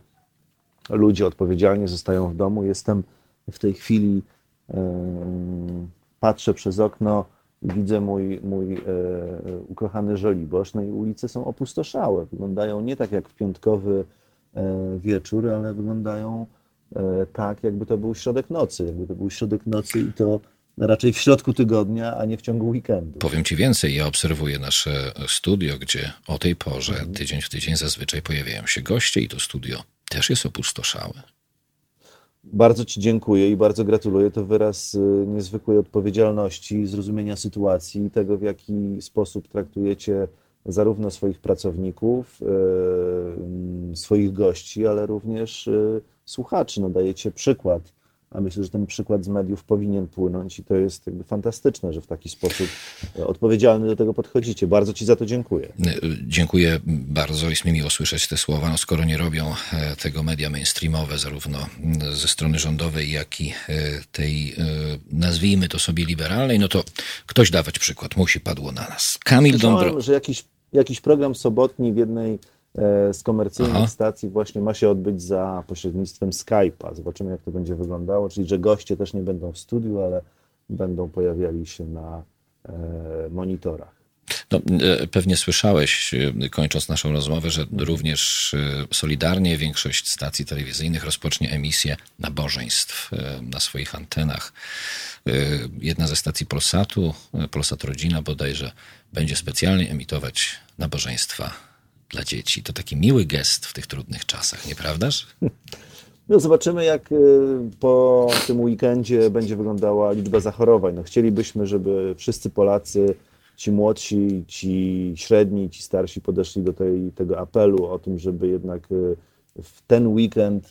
ludzie odpowiedzialnie zostają w domu. Jestem w tej chwili, patrzę przez okno, widzę mój ukochany Żoliborz, no i ulice są opustoszałe. Wyglądają nie tak jak w piątkowy wieczór, ale wyglądają tak, jakby to był środek nocy. Jakby to był środek nocy i to raczej w środku tygodnia, a nie w ciągu weekendu. Powiem ci więcej, ja obserwuję nasze studio, gdzie o tej porze tydzień w tydzień zazwyczaj pojawiają się goście i to studio też jest opustoszałe. Bardzo ci dziękuję i bardzo gratuluję. To wyraz niezwykłej odpowiedzialności, zrozumienia sytuacji i tego, w jaki sposób traktujecie zarówno swoich pracowników, swoich gości, ale również słuchaczy. No, dajecie przykład, a myślę, że ten przykład z mediów powinien płynąć i to jest jakby fantastyczne, że w taki sposób odpowiedzialny do tego podchodzicie. Bardzo ci za to dziękuję. Dziękuję bardzo, jest mi miło słyszeć te słowa. No, skoro nie robią tego media mainstreamowe, zarówno ze strony rządowej, jak i tej, nazwijmy to sobie, liberalnej, no to ktoś dawać przykład musi, padło na nas. Kamil Dąbrowa, że jakiś program sobotni w jednej z komercyjnych stacji właśnie ma się odbyć za pośrednictwem Skype'a. Zobaczymy, jak to będzie wyglądało, czyli że goście też nie będą w studiu, ale będą pojawiali się na monitorach. No, pewnie słyszałeś, kończąc naszą rozmowę, że również solidarnie większość stacji telewizyjnych rozpocznie emisję nabożeństw na swoich antenach. Jedna ze stacji Polsatu, Polsat Rodzina bodajże, będzie specjalnie emitować nabożeństwa dla dzieci. To taki miły gest w tych trudnych czasach, nieprawdaż? No zobaczymy, jak po tym weekendzie będzie wyglądała liczba zachorowań. No, chcielibyśmy, żeby wszyscy Polacy, ci młodsi, ci średni, ci starsi podeszli do tego apelu o tym, żeby jednak w ten weekend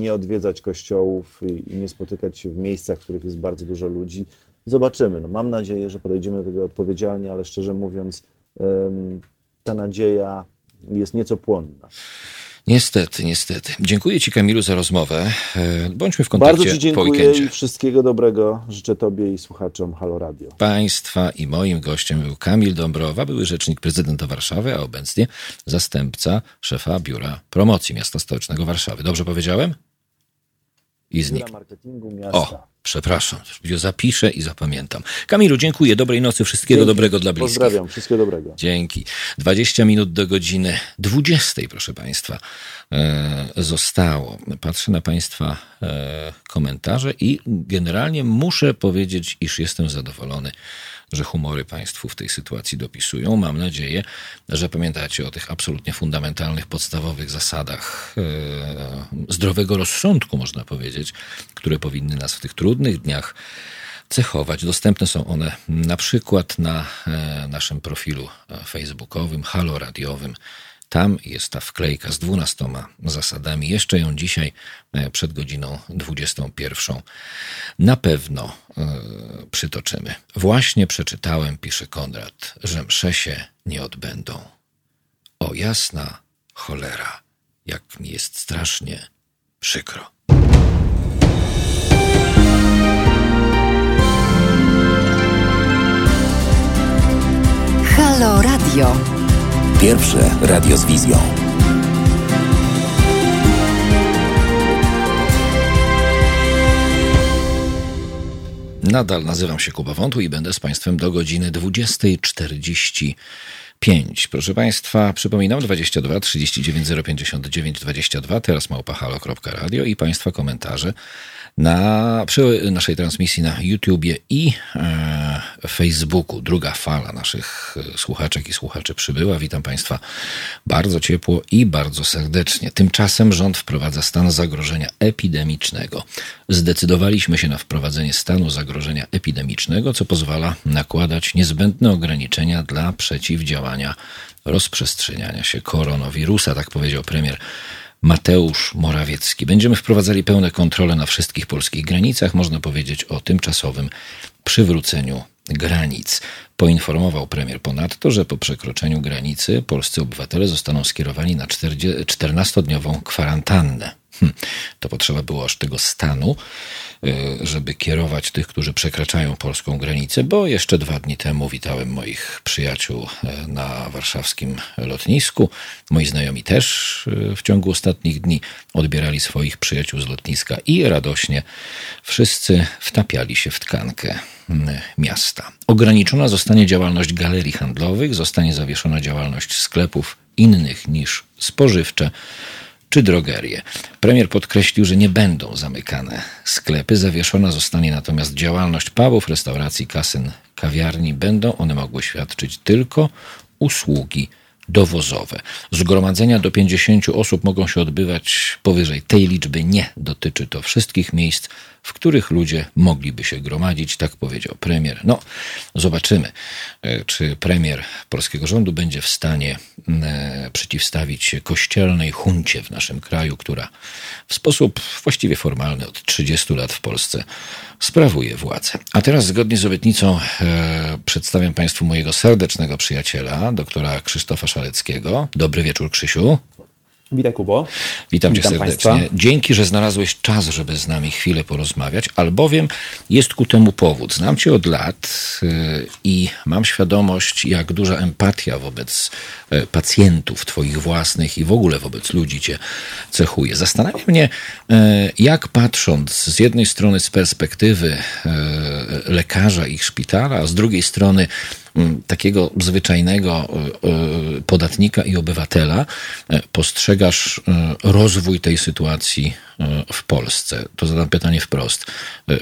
nie odwiedzać kościołów i nie spotykać się w miejscach, w których jest bardzo dużo ludzi. Zobaczymy. No, mam nadzieję, że podejdziemy do tego odpowiedzialnie, ale szczerze mówiąc ta nadzieja jest nieco płonna. Niestety. Dziękuję ci, Kamilu, za rozmowę. Bądźmy w kontakcie po weekendzie. Bardzo ci dziękuję i wszystkiego dobrego życzę tobie i słuchaczom Halo Radio. Państwa i moim gościem był Kamil Dąbrowa, były rzecznik prezydenta Warszawy, a obecnie zastępca szefa Biura Promocji Miasta Stołecznego Warszawy. Dobrze powiedziałem? I znikł. Marketingu miasta. O, przepraszam, zapiszę i zapamiętam. Kamilu, dziękuję, dobrej nocy, wszystkiego dobrego dla bliskich. Pozdrawiam, wszystkiego dobrego. Dzięki. 20 minut do godziny 20, proszę państwa, zostało. Patrzę na państwa komentarze i generalnie muszę powiedzieć, iż jestem zadowolony, że humory państwu w tej sytuacji dopisują. Mam nadzieję, że pamiętacie o tych absolutnie fundamentalnych, podstawowych zasadach zdrowego rozsądku, można powiedzieć, które powinny nas w tych trudnych dniach cechować. Dostępne są one na przykład na naszym profilu facebookowym, haloradiowym. Tam jest ta wklejka z 12 zasadami. Jeszcze ją dzisiaj przed godziną 21 na pewno przytoczymy. Właśnie przeczytałem, pisze Konrad, że msze się nie odbędą. O jasna cholera, jak mi jest strasznie przykro. Halo Radio. Pierwsze radio z wizją. Nadal nazywam się Kuba Wątły i będę z Państwem do godziny 20:45. Proszę Państwa, przypominam 22 39 059 22, teraz @halo.radio i Państwa komentarze przy naszej transmisji na YouTubie i Facebooku. Druga fala naszych słuchaczek i słuchaczy przybyła. Witam Państwa bardzo ciepło i bardzo serdecznie. Tymczasem rząd wprowadza stan zagrożenia epidemicznego. Zdecydowaliśmy się na wprowadzenie stanu zagrożenia epidemicznego, co pozwala nakładać niezbędne ograniczenia dla przeciwdziałania rozprzestrzeniania się koronawirusa, tak powiedział premier Mateusz Morawiecki. Będziemy wprowadzali pełne kontrole na wszystkich polskich granicach. Można powiedzieć o tymczasowym przywróceniu granic. Poinformował premier ponadto, że po przekroczeniu granicy polscy obywatele zostaną skierowani na 14-dniową kwarantannę. To potrzeba było aż tego stanu, żeby kierować tych, którzy przekraczają polską granicę, bo jeszcze 2 dni temu witałem moich przyjaciół na warszawskim lotnisku. Moi znajomi też w ciągu ostatnich dni odbierali swoich przyjaciół z lotniska i radośnie wszyscy wtapiali się w tkankę miasta. Ograniczona zostanie działalność galerii handlowych, zostanie zawieszona działalność sklepów innych niż spożywcze czy drogerie. Premier podkreślił, że nie będą zamykane sklepy. Zawieszona zostanie natomiast działalność pubów, restauracji, kasyn, kawiarni. Będą one mogły świadczyć tylko usługi dowozowe. Zgromadzenia do 50 osób mogą się odbywać powyżej tej liczby. Nie dotyczy to wszystkich miejsc, w których ludzie mogliby się gromadzić, tak powiedział premier. No, zobaczymy, czy premier polskiego rządu będzie w stanie przeciwstawić się kościelnej huncie w naszym kraju, która w sposób właściwie formalny od 30 lat w Polsce sprawuje władzę. A teraz zgodnie z obietnicą przedstawiam Państwu mojego serdecznego przyjaciela, doktora Krzysztofa Szaleckiego. Dobry wieczór, Krzysiu. Witaj, Kubo. Witam Cię serdecznie. Państwa. Dzięki, że znalazłeś czas, żeby z nami chwilę porozmawiać, albowiem jest ku temu powód. Znam Cię od lat i mam świadomość, jak duża empatia wobec pacjentów Twoich własnych i w ogóle wobec ludzi Cię cechuje. Zastanawia mnie, jak patrząc z jednej strony z perspektywy lekarza i szpitala, a z drugiej strony takiego zwyczajnego podatnika i obywatela postrzegasz rozwój tej sytuacji w Polsce. To zadam pytanie wprost.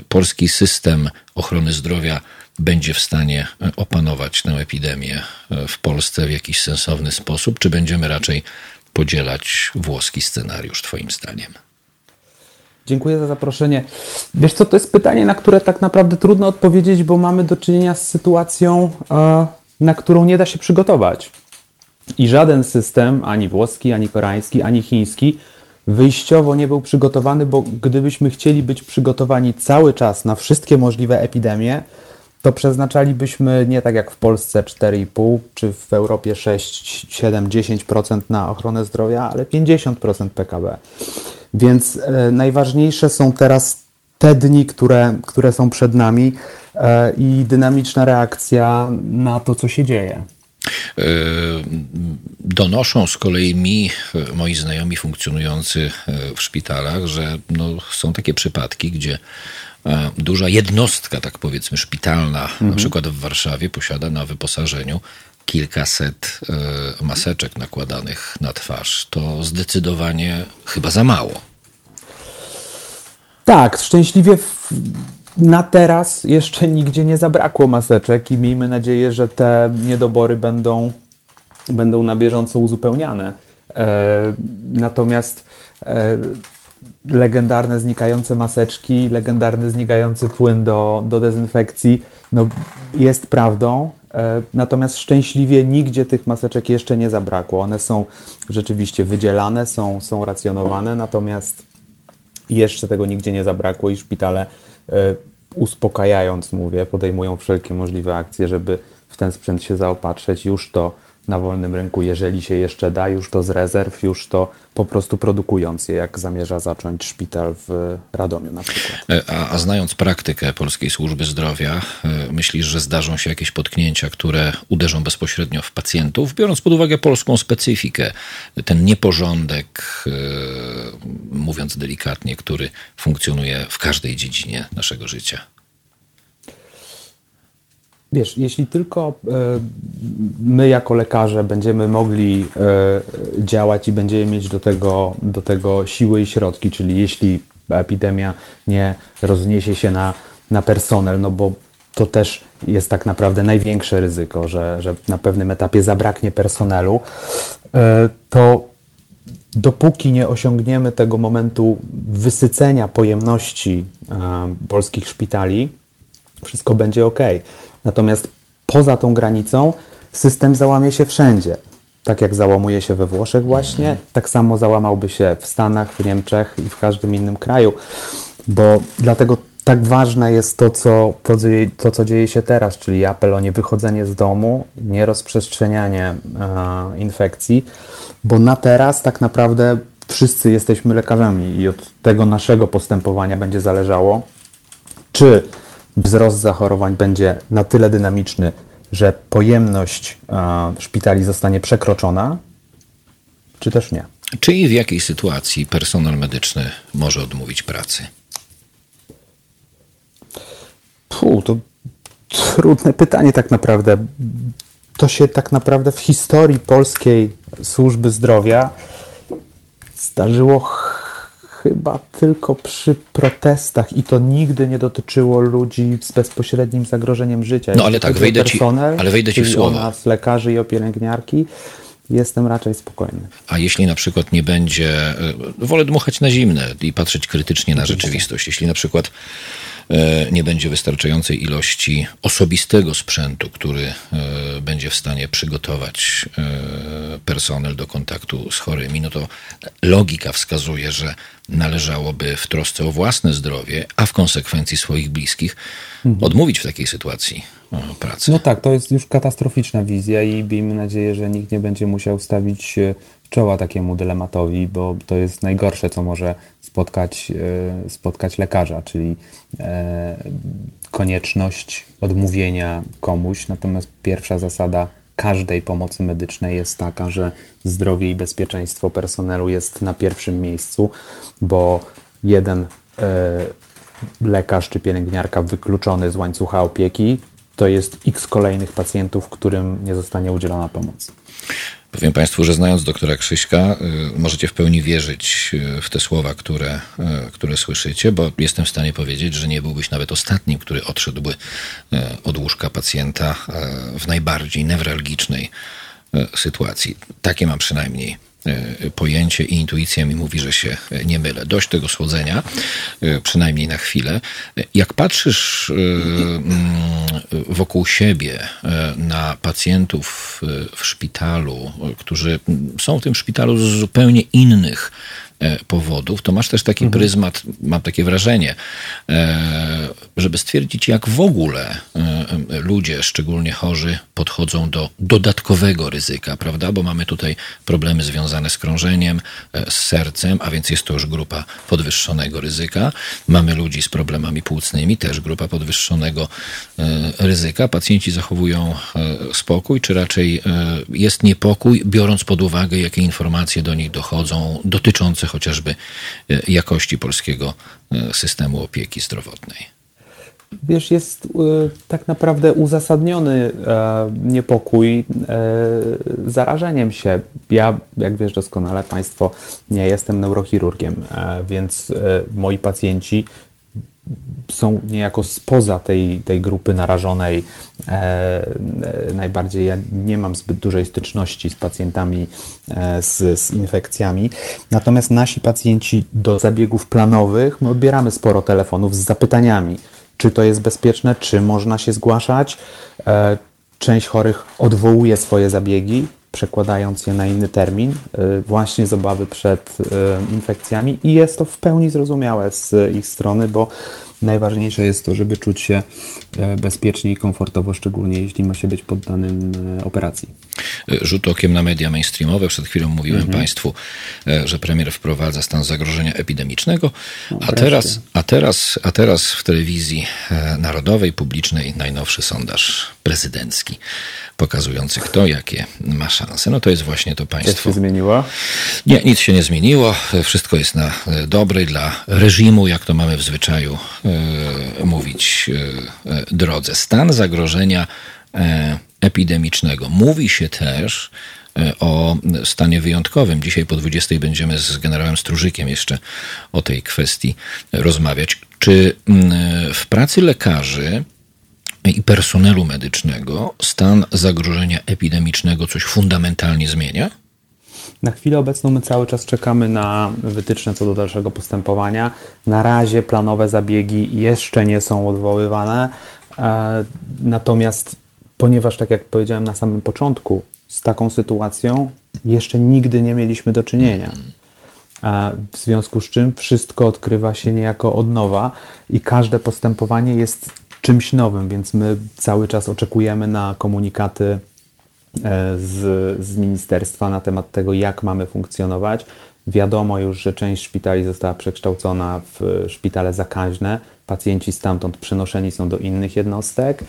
Polski system ochrony zdrowia będzie w stanie opanować tę epidemię w Polsce w jakiś sensowny sposób, czy będziemy raczej podzielać włoski scenariusz, Twoim zdaniem? Dziękuję za zaproszenie. Wiesz co, to jest pytanie, na które tak naprawdę trudno odpowiedzieć, bo mamy do czynienia z sytuacją, na którą nie da się przygotować. I żaden system, ani włoski, ani koreański, ani chiński, wyjściowo nie był przygotowany, bo gdybyśmy chcieli być przygotowani cały czas na wszystkie możliwe epidemie, to przeznaczalibyśmy nie tak jak w Polsce 4,5 czy w Europie 6, 7, 10% na ochronę zdrowia, ale 50% PKB. Więc najważniejsze są teraz te dni, które są przed nami i dynamiczna reakcja na to, co się dzieje. Donoszą z kolei mi moi znajomi funkcjonujący w szpitalach, że są takie przypadki, gdzie duża jednostka, tak powiedzmy, szpitalna, na przykład w Warszawie, posiada na wyposażeniu kilkaset maseczek nakładanych na twarz. To zdecydowanie chyba za mało. Tak, szczęśliwie na teraz jeszcze nigdzie nie zabrakło maseczek i miejmy nadzieję, że te niedobory będą na bieżąco uzupełniane. Natomiast legendarne znikające maseczki, legendarny znikający płyn do dezynfekcji jest prawdą. Natomiast szczęśliwie nigdzie tych maseczek jeszcze nie zabrakło. One są rzeczywiście wydzielane, są racjonowane, natomiast jeszcze tego nigdzie nie zabrakło i szpitale, uspokajając, podejmują wszelkie możliwe akcje, żeby w ten sprzęt się zaopatrzyć. Już to na wolnym rynku, jeżeli się jeszcze da, już to z rezerw, już to po prostu produkując je, jak zamierza zacząć szpital w Radomiu na przykład. A znając praktykę polskiej służby zdrowia, myślisz, że zdarzą się jakieś potknięcia, które uderzą bezpośrednio w pacjentów, biorąc pod uwagę polską specyfikę, ten nieporządek, mówiąc delikatnie, który funkcjonuje w każdej dziedzinie naszego życia? Wiesz, jeśli tylko my jako lekarze będziemy mogli działać i będziemy mieć do tego siły i środki, czyli jeśli epidemia nie rozniesie się na personel, no bo to też jest tak naprawdę największe ryzyko, że na pewnym etapie zabraknie personelu, to dopóki nie osiągniemy tego momentu wysycenia pojemności polskich szpitali, wszystko będzie ok. Natomiast poza tą granicą system załamie się wszędzie. Tak jak załamuje się we Włoszech właśnie, tak samo załamałby się w Stanach, w Niemczech i w każdym innym kraju. Bo dlatego tak ważne jest to, co dzieje się teraz, czyli apel o niewychodzenie z domu, nierozprzestrzenianie infekcji, bo na teraz tak naprawdę wszyscy jesteśmy lekarzami i od tego naszego postępowania będzie zależało, czy wzrost zachorowań będzie na tyle dynamiczny, że pojemność szpitali zostanie przekroczona, czy też nie. Czy i w jakiej sytuacji personel medyczny może odmówić pracy? To trudne pytanie tak naprawdę. To się tak naprawdę w historii polskiej służby zdrowia zdarzyło chyba tylko przy protestach i to nigdy nie dotyczyło ludzi z bezpośrednim zagrożeniem życia. No ale tak, wejdę ci w słowo. O nas, lekarzy i o pielęgniarki, jestem raczej spokojny. A jeśli na przykład nie będzie... Wolę dmuchać na zimne i patrzeć krytycznie na rzeczywistość. Jeśli na przykład nie będzie wystarczającej ilości osobistego sprzętu, który będzie w stanie przygotować personel do kontaktu z chorymi, no to logika wskazuje, że należałoby w trosce o własne zdrowie, a w konsekwencji swoich bliskich, odmówić w takiej sytuacji pracy. No tak, to jest już katastroficzna wizja i miejmy nadzieję, że nikt nie będzie musiał stawić czoła takiemu dylematowi, bo to jest najgorsze, co może spotkać lekarza, czyli konieczność odmówienia komuś. Natomiast pierwsza zasada każdej pomocy medycznej jest taka, że zdrowie i bezpieczeństwo personelu jest na pierwszym miejscu, bo jeden lekarz czy pielęgniarka wykluczony z łańcucha opieki to jest x kolejnych pacjentów, którym nie zostanie udzielona pomoc. Powiem Państwu, że znając doktora Krzyśka, możecie w pełni wierzyć w te słowa, które słyszycie, bo jestem w stanie powiedzieć, że nie byłbyś nawet ostatnim, który odszedłby od łóżka pacjenta w najbardziej newralgicznej sytuacji. Takie mam przynajmniej pojęcie i intuicja mi mówi, że się nie mylę. Dość tego słodzenia, przynajmniej na chwilę. Jak patrzysz wokół siebie na pacjentów w szpitalu, którzy są w tym szpitalu z zupełnie innych powodów, to masz też taki pryzmat, mam takie wrażenie, żeby stwierdzić, jak w ogóle ludzie, szczególnie chorzy, podchodzą do dodatkowego ryzyka, prawda? Bo mamy tutaj problemy związane z krążeniem, z sercem, a więc jest to już grupa podwyższonego ryzyka. Mamy ludzi z problemami płucnymi, też grupa podwyższonego ryzyka. Pacjenci zachowują spokój, czy raczej jest niepokój, biorąc pod uwagę, jakie informacje do nich dochodzą, dotyczące chociażby jakości polskiego systemu opieki zdrowotnej. Wiesz, jest tak naprawdę uzasadniony niepokój zarażeniem się. Ja, jak wiesz doskonale Państwo, nie jestem neurochirurgiem, więc moi pacjenci są niejako spoza tej grupy narażonej. Najbardziej ja nie mam zbyt dużej styczności z pacjentami z infekcjami. Natomiast nasi pacjenci do zabiegów planowych, my odbieramy sporo telefonów z zapytaniami, czy to jest bezpieczne, czy można się zgłaszać. Część chorych odwołuje swoje zabiegi, przekładając je na inny termin, właśnie z obawy przed infekcjami i jest to w pełni zrozumiałe z ich strony, bo najważniejsze jest to, żeby czuć się bezpiecznie i komfortowo, szczególnie jeśli ma się być poddanym operacji. Rzut okiem na media mainstreamowe. Przed chwilą mówiłem Państwu, że premier wprowadza stan zagrożenia epidemicznego, a teraz w telewizji narodowej, publicznej najnowszy sondaż prezydencki pokazujący, kto jakie ma szanse. No to jest właśnie to państwo. Coś się zmieniło? Nie, nic się nie zmieniło. Wszystko jest na dobrej dla reżimu, jak to mamy w zwyczaju mówić drodze. Stan zagrożenia epidemicznego. Mówi się też o stanie wyjątkowym. Dzisiaj po 20 będziemy z generałem Stróżykiem jeszcze o tej kwestii rozmawiać. Czy w pracy lekarzy i personelu medycznego stan zagrożenia epidemicznego coś fundamentalnie zmienia? Na chwilę obecną my cały czas czekamy na wytyczne co do dalszego postępowania. Na razie planowe zabiegi jeszcze nie są odwoływane. Natomiast ponieważ, tak jak powiedziałem na samym początku, z taką sytuacją jeszcze nigdy nie mieliśmy do czynienia. W związku z czym wszystko odkrywa się niejako od nowa i każde postępowanie jest czymś nowym, więc my cały czas oczekujemy na komunikaty z ministerstwa na temat tego, jak mamy funkcjonować. Wiadomo już, że część szpitali została przekształcona w szpitale zakaźne. Pacjenci stamtąd przenoszeni są do innych jednostek.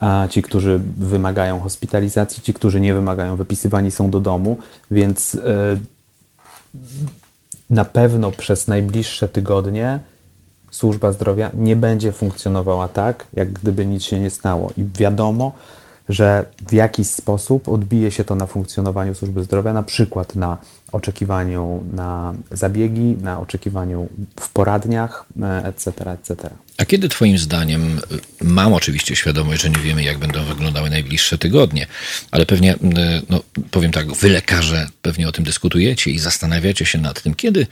A ci, którzy wymagają hospitalizacji, ci, którzy nie wymagają, wypisywani są do domu, więc na pewno przez najbliższe tygodnie służba zdrowia nie będzie funkcjonowała tak, jak gdyby nic się nie stało. I wiadomo, że w jakiś sposób odbije się to na funkcjonowaniu służby zdrowia, na przykład na oczekiwaniu na zabiegi, na oczekiwaniu w poradniach, etc., etc. A kiedy twoim zdaniem, mam oczywiście świadomość, że nie wiemy, jak będą wyglądały najbliższe tygodnie, ale pewnie, powiem tak, wy lekarze pewnie o tym dyskutujecie i zastanawiacie się nad tym, kiedy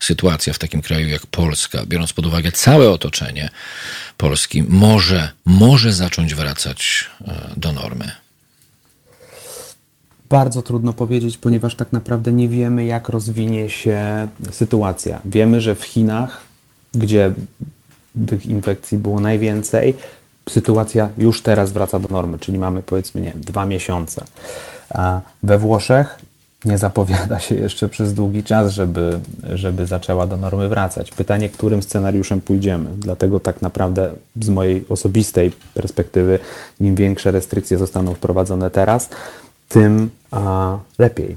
sytuacja w takim kraju jak Polska, biorąc pod uwagę całe otoczenie Polski, może zacząć wracać do normy? Bardzo trudno powiedzieć, ponieważ tak naprawdę nie wiemy, jak rozwinie się sytuacja. Wiemy, że w Chinach, gdzie tych infekcji było najwięcej, sytuacja już teraz wraca do normy, czyli mamy, powiedzmy, 2 miesiące. A we Włoszech nie zapowiada się jeszcze przez długi czas, żeby zaczęła do normy wracać. Pytanie, którym scenariuszem pójdziemy. Dlatego tak naprawdę z mojej osobistej perspektywy, im większe restrykcje zostaną wprowadzone teraz, tym lepiej.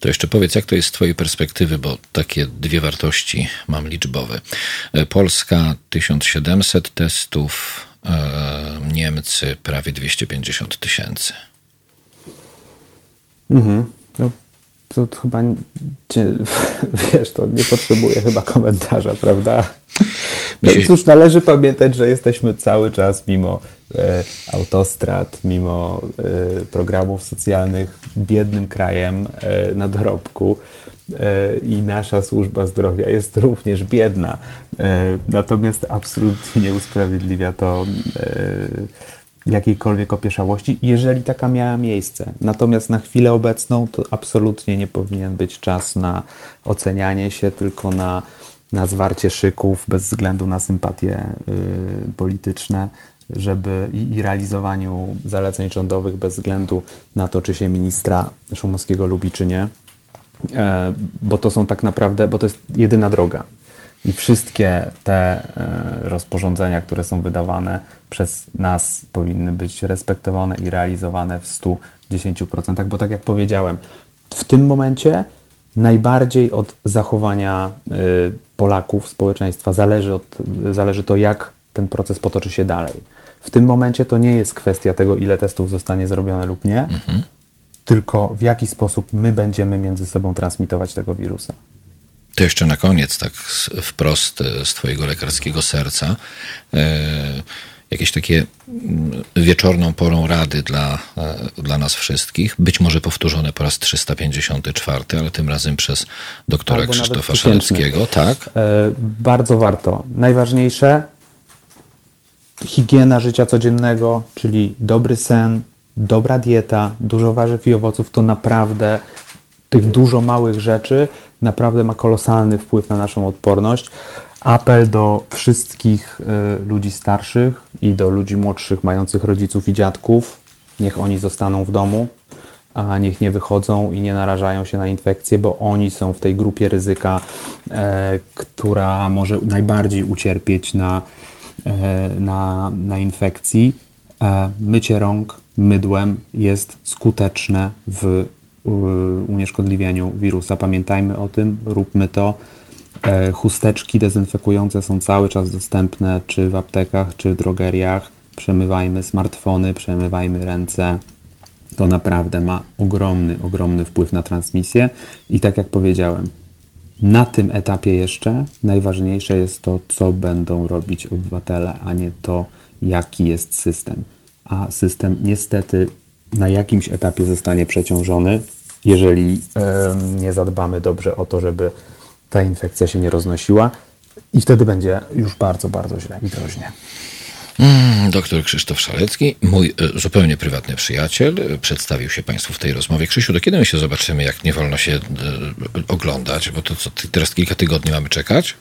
To jeszcze powiedz, jak to jest z twojej perspektywy, bo takie dwie wartości mam liczbowe. Polska 1700 testów, Niemcy prawie 250 000. No, to chyba wiesz, to nie potrzebuje chyba komentarza, prawda? Cóż, należy pamiętać, że jesteśmy cały czas mimo autostrad, mimo programów socjalnych biednym krajem na dorobku i nasza służba zdrowia jest również biedna. Natomiast absolutnie nie usprawiedliwia to jakiejkolwiek opieszałości, jeżeli taka miała miejsce. Natomiast na chwilę obecną to absolutnie nie powinien być czas na ocenianie się, tylko na zwarcie szyków bez względu na sympatie polityczne, żeby i realizowaniu zaleceń rządowych bez względu na to, czy się ministra Szumowskiego lubi, czy nie. Bo to są tak naprawdę, bo to jest jedyna droga. I wszystkie te rozporządzenia, które są wydawane przez nas, powinny być respektowane i realizowane w 110%, bo tak jak powiedziałem, w tym momencie najbardziej od zachowania Polaków, społeczeństwa zależy to, jak ten proces potoczy się dalej. W tym momencie to nie jest kwestia tego, ile testów zostanie zrobione lub nie, tylko w jaki sposób my będziemy między sobą transmitować tego wirusa. To jeszcze na koniec, tak wprost z twojego lekarskiego serca, jakieś takie wieczorną porą rady dla nas wszystkich, być może powtórzone po raz 354, ale tym razem przez doktora albo Krzysztofa Szaleckiego. Tak? Bardzo warto. Najważniejsze, higiena życia codziennego, czyli dobry sen, dobra dieta, dużo warzyw i owoców, to naprawdę tych dużo małych rzeczy naprawdę ma kolosalny wpływ na naszą odporność. Apel do wszystkich ludzi starszych i do ludzi młodszych, mających rodziców i dziadków. Niech oni zostaną w domu, a niech nie wychodzą i nie narażają się na infekcje, bo oni są w tej grupie ryzyka, która może najbardziej ucierpieć na infekcji. Mycie rąk mydłem jest skuteczne w unieszkodliwieniu wirusa. Pamiętajmy o tym, róbmy to. Chusteczki dezynfekujące są cały czas dostępne, czy w aptekach, czy w drogeriach. Przemywajmy smartfony, przemywajmy ręce. To naprawdę ma ogromny wpływ na transmisję. I tak jak powiedziałem, na tym etapie jeszcze najważniejsze jest to, co będą robić obywatele, a nie to, jaki jest system. A system niestety na jakimś etapie zostanie przeciążony, jeżeli nie zadbamy dobrze o to, żeby ta infekcja się nie roznosiła, i wtedy będzie już bardzo źle i groźnie. Doktor Krzysztof Szalecki, mój zupełnie prywatny przyjaciel, przedstawił się Państwu w tej rozmowie. Krzysiu, do kiedy my się zobaczymy, jak nie wolno się oglądać? Bo to co, teraz kilka tygodni mamy czekać?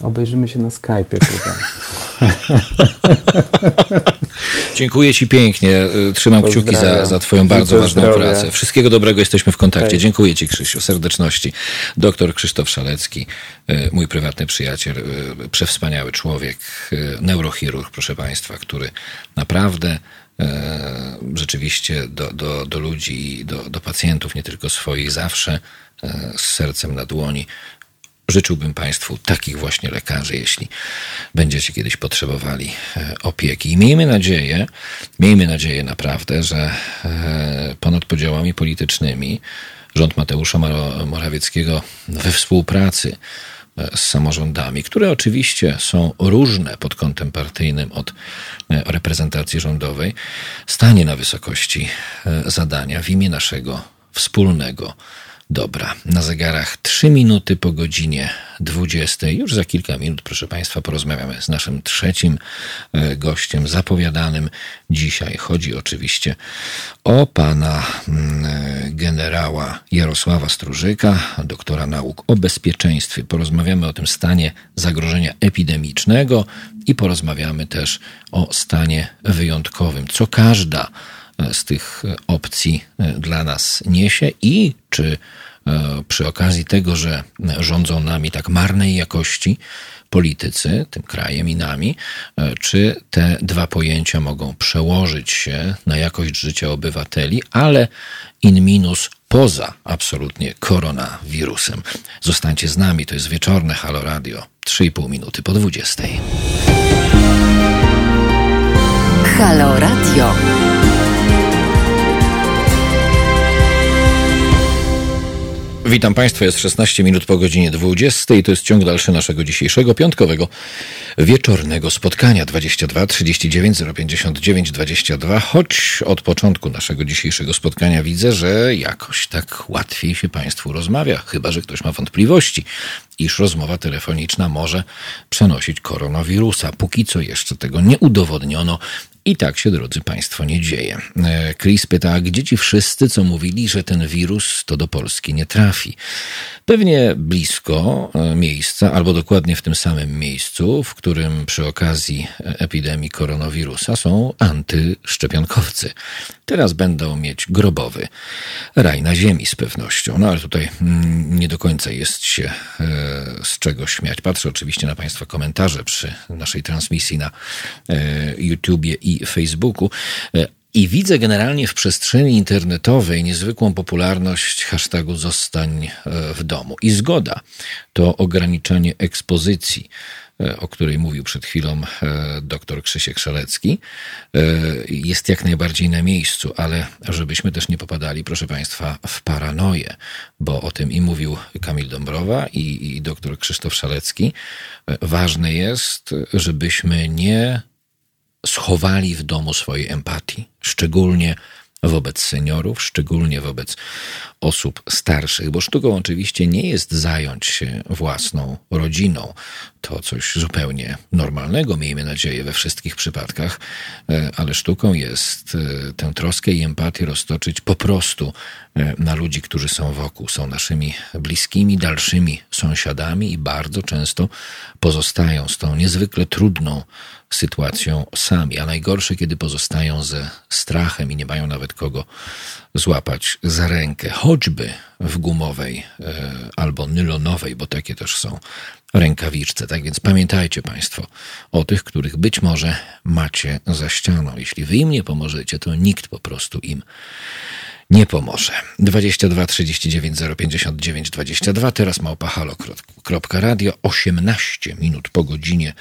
Obejrzymy się na Skype'ie. Dziękuję Ci pięknie. Trzymam kciuki za Twoją bardzo ważną pracę. Wszystkiego dobrego, jesteśmy w kontakcie. Hej. Dziękuję Ci, Krzysiu. Serdeczności. Doktor Krzysztof Szalecki, mój prywatny przyjaciel, przewspaniały człowiek, neurochirurg, proszę Państwa, który naprawdę rzeczywiście do ludzi i do pacjentów, nie tylko swoich, zawsze z sercem na dłoni. Życzyłbym Państwu takich właśnie lekarzy, jeśli będziecie kiedyś potrzebowali opieki. I miejmy nadzieję naprawdę, że ponad podziałami politycznymi rząd Mateusza Morawieckiego we współpracy z samorządami, które oczywiście są różne pod kątem partyjnym od reprezentacji rządowej, stanie na wysokości zadania w imię naszego wspólnego dobra. Na zegarach 3 minuty po godzinie 20. Już za kilka minut, proszę Państwa, porozmawiamy z naszym trzecim gościem zapowiadanym dzisiaj. Chodzi oczywiście o pana generała Jarosława Stróżyka, doktora nauk o bezpieczeństwie. Porozmawiamy o tym stanie zagrożenia epidemicznego i porozmawiamy też o stanie wyjątkowym, co każda z tych opcji dla nas niesie i czy przy okazji tego, że rządzą nami tak marnej jakości politycy, tym krajem i nami, czy te dwa pojęcia mogą przełożyć się na jakość życia obywateli, ale in minus poza absolutnie koronawirusem. Zostańcie z nami, to jest wieczorne Halo Radio, 3,5 minuty po 20. Halo Radio. Witam Państwa, jest 16 minut po godzinie 20 i to jest ciąg dalszy naszego dzisiejszego piątkowego wieczornego spotkania 22 39 059 22, choć od początku naszego dzisiejszego spotkania widzę, że jakoś tak łatwiej się Państwu rozmawia, chyba że ktoś ma wątpliwości, iż rozmowa telefoniczna może przenosić koronawirusa. Póki co jeszcze tego nie udowodniono. I tak się, drodzy Państwo, nie dzieje. Chris pyta, gdzie ci wszyscy, co mówili, że ten wirus to do Polski nie trafi? Pewnie blisko miejsca, albo dokładnie w tym samym miejscu, w którym przy okazji epidemii koronawirusa są antyszczepionkowcy. Teraz będą mieć grobowy raj na ziemi z pewnością. No ale tutaj nie do końca jest się z czego śmiać. Patrzę oczywiście na Państwa komentarze przy naszej transmisji na YouTubie i Facebooku. I widzę generalnie w przestrzeni internetowej niezwykłą popularność hashtagu zostań w domu. I zgoda to ograniczenie ekspozycji, o której mówił przed chwilą dr Krzysiek Szalecki, jest jak najbardziej na miejscu, ale żebyśmy też nie popadali, proszę Państwa, w paranoję, bo o tym i mówił Kamil Dąbrowa i dr Krzysztof Szalecki. Ważne jest, żebyśmy nie schowali w domu swojej empatii, szczególnie wobec seniorów, szczególnie wobec osób starszych, bo sztuką oczywiście nie jest zająć się własną rodziną. To coś zupełnie normalnego, miejmy nadzieję, we wszystkich przypadkach, ale sztuką jest tę troskę i empatię roztoczyć po prostu na ludzi, którzy są wokół, są naszymi bliskimi, dalszymi sąsiadami i bardzo często pozostają z tą niezwykle trudną sytuacją sami, a najgorsze, kiedy pozostają ze strachem i nie mają nawet kogo złapać za rękę, choćby w gumowej albo nylonowej, bo takie też są, rękawiczce. Tak więc pamiętajcie Państwo o tych, których być może macie za ścianą. Jeśli Wy im nie pomożecie, to nikt po prostu im nie pomoże. 22 39 059 22, teraz @halo.radio, 18 minut po godzinie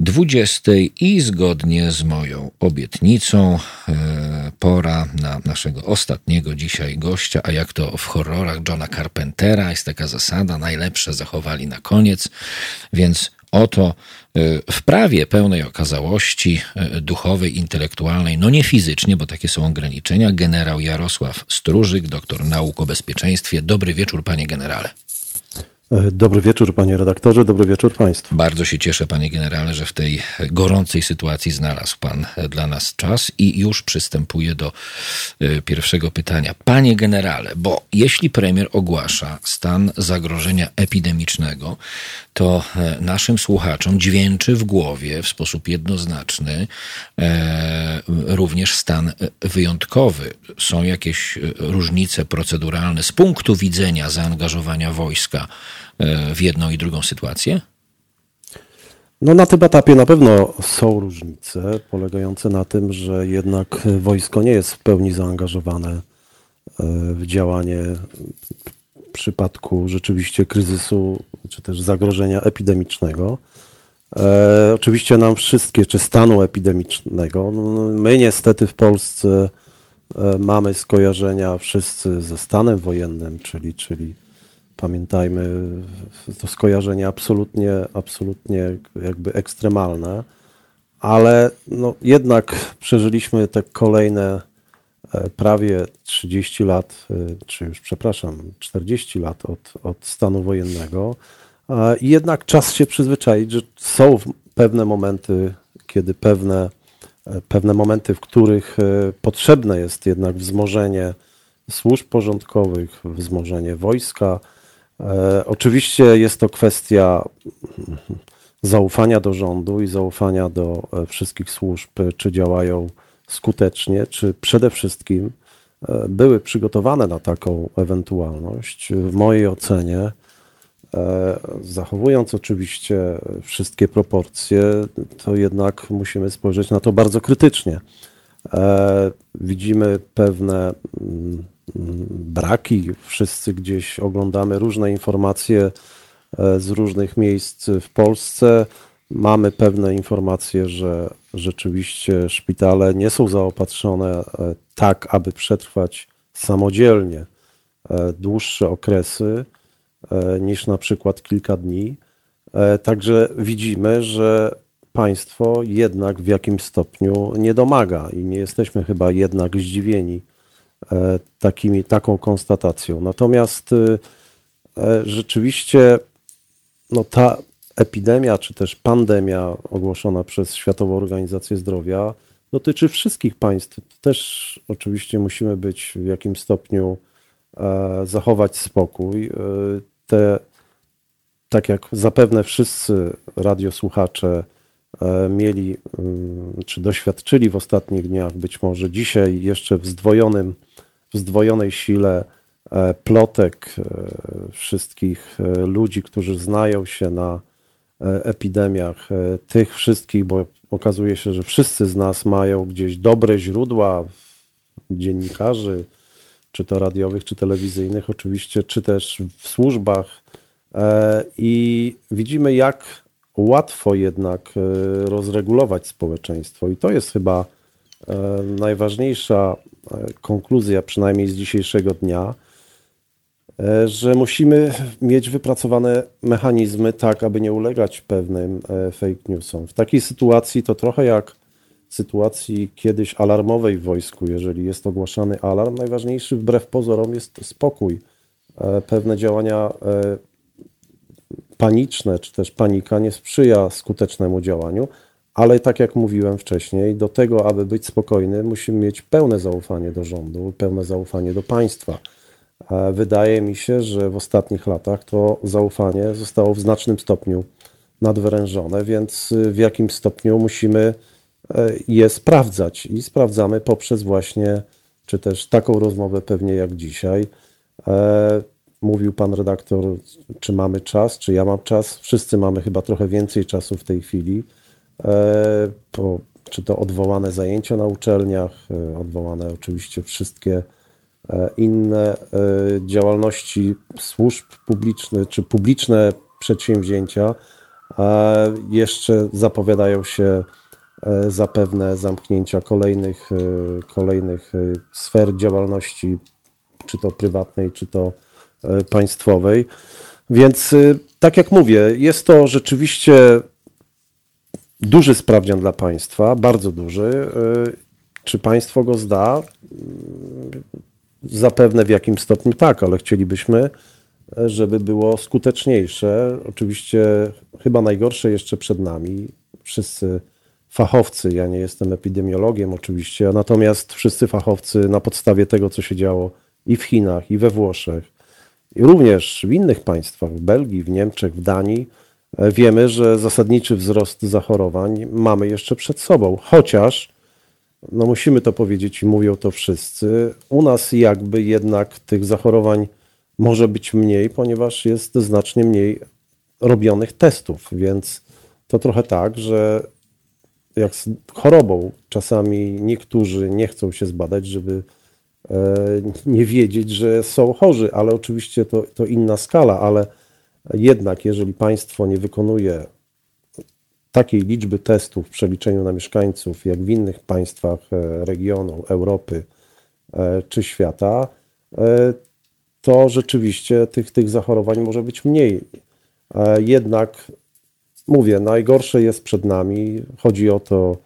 20 i zgodnie z moją obietnicą pora na naszego ostatniego dzisiaj gościa, a jak to w horrorach Johna Carpentera jest taka zasada, najlepsze zachowali na koniec, więc oto w prawie pełnej okazałości duchowej, intelektualnej, no nie fizycznie, bo takie są ograniczenia, generał Jarosław Stróżyk, doktor nauk o bezpieczeństwie. Dobry wieczór, panie generale. Dobry wieczór, panie redaktorze, dobry wieczór państwu. Bardzo się cieszę, panie generale, że w tej gorącej sytuacji znalazł pan dla nas czas i już przystępuję do pierwszego pytania. Panie generale, bo jeśli premier ogłasza stan zagrożenia epidemicznego, to naszym słuchaczom dźwięczy w głowie w sposób jednoznaczny również stan wyjątkowy. Są jakieś różnice proceduralne z punktu widzenia zaangażowania wojska w jedną i drugą sytuację? No na tym etapie na pewno są różnice polegające na tym, że jednak wojsko nie jest w pełni zaangażowane w działanie w przypadku rzeczywiście kryzysu czy też zagrożenia epidemicznego. Oczywiście nam wszystkie, czy stanu epidemicznego, my niestety w Polsce mamy skojarzenia wszyscy ze stanem wojennym, czyli pamiętajmy, to skojarzenie absolutnie jakby ekstremalne, ale no jednak przeżyliśmy te kolejne prawie 30 lat, czy już przepraszam, 40 lat od stanu wojennego i jednak czas się przyzwyczaić, że są pewne momenty, kiedy pewne momenty, w których potrzebne jest jednak wzmożenie służb porządkowych, wzmożenie wojska. Oczywiście jest to kwestia zaufania do rządu i zaufania do wszystkich służb, czy działają skutecznie, czy przede wszystkim były przygotowane na taką ewentualność. W mojej ocenie, zachowując oczywiście wszystkie proporcje, to jednak musimy spojrzeć na to bardzo krytycznie. Widzimy pewne braki, wszyscy gdzieś oglądamy różne informacje z różnych miejsc w Polsce. Mamy pewne informacje, że rzeczywiście szpitale nie są zaopatrzone tak, aby przetrwać samodzielnie dłuższe okresy niż na przykład kilka dni. Także widzimy, że państwo jednak w jakimś stopniu nie domaga i nie jesteśmy chyba jednak zdziwieni taką konstatacją. Natomiast rzeczywiście no ta epidemia czy też pandemia ogłoszona przez Światową Organizację Zdrowia dotyczy wszystkich państw. Też oczywiście musimy być w jakimś stopniu, zachować spokój. Tak jak zapewne wszyscy radiosłuchacze mieli czy doświadczyli w ostatnich dniach, być może dzisiaj jeszcze w zdwojonej sile plotek wszystkich ludzi, którzy znają się na epidemiach, tych wszystkich, bo okazuje się, że wszyscy z nas mają gdzieś dobre źródła dziennikarzy, czy to radiowych, czy telewizyjnych oczywiście, czy też w służbach i widzimy, jak łatwo jednak rozregulować społeczeństwo i to jest chyba najważniejsza konkluzja, przynajmniej z dzisiejszego dnia, że musimy mieć wypracowane mechanizmy tak, aby nie ulegać pewnym fake newsom. W takiej sytuacji to trochę jak w sytuacji kiedyś alarmowej w wojsku, jeżeli jest ogłaszany alarm, najważniejszy wbrew pozorom jest spokój. Pewne działania paniczne, czy też panika nie sprzyja skutecznemu działaniu, ale tak jak mówiłem wcześniej, do tego, aby być spokojny, musimy mieć pełne zaufanie do rządu, pełne zaufanie do państwa. Wydaje mi się, że w ostatnich latach to zaufanie zostało w znacznym stopniu nadwyrężone, więc w jakimś stopniu musimy je sprawdzać i sprawdzamy poprzez właśnie, czy też taką rozmowę pewnie jak dzisiaj. Mówił pan redaktor, czy mamy czas, czy ja mam czas. Wszyscy mamy chyba trochę więcej czasu w tej chwili. Czy to odwołane zajęcia na uczelniach, odwołane oczywiście wszystkie inne działalności służb publicznych czy publiczne przedsięwzięcia jeszcze zapowiadają się zapewne zamknięcia kolejnych sfer działalności, czy to prywatnej, czy to państwowej. Więc tak jak mówię, jest to rzeczywiście duży sprawdzian dla państwa, bardzo duży. Czy państwo go zda? Zapewne w jakim stopniu tak, ale chcielibyśmy, żeby było skuteczniejsze. Oczywiście chyba najgorsze jeszcze przed nami. Wszyscy fachowcy, ja nie jestem epidemiologiem oczywiście, natomiast wszyscy fachowcy na podstawie tego, co się działo i w Chinach, i we Włoszech, i również w innych państwach, w Belgii, w Niemczech, w Danii, wiemy, że zasadniczy wzrost zachorowań mamy jeszcze przed sobą. Chociaż, no musimy to powiedzieć i mówią to wszyscy, u nas jakby jednak tych zachorowań może być mniej, ponieważ jest znacznie mniej robionych testów, więc to trochę tak, że jak z chorobą czasami niektórzy nie chcą się zbadać, żeby nie wiedzieć, że są chorzy, ale oczywiście to inna skala, ale jednak jeżeli państwo nie wykonuje takiej liczby testów w przeliczeniu na mieszkańców, jak w innych państwach regionu, Europy czy świata, to rzeczywiście tych zachorowań może być mniej. Jednak mówię, najgorsze jest przed nami. Chodzi o to,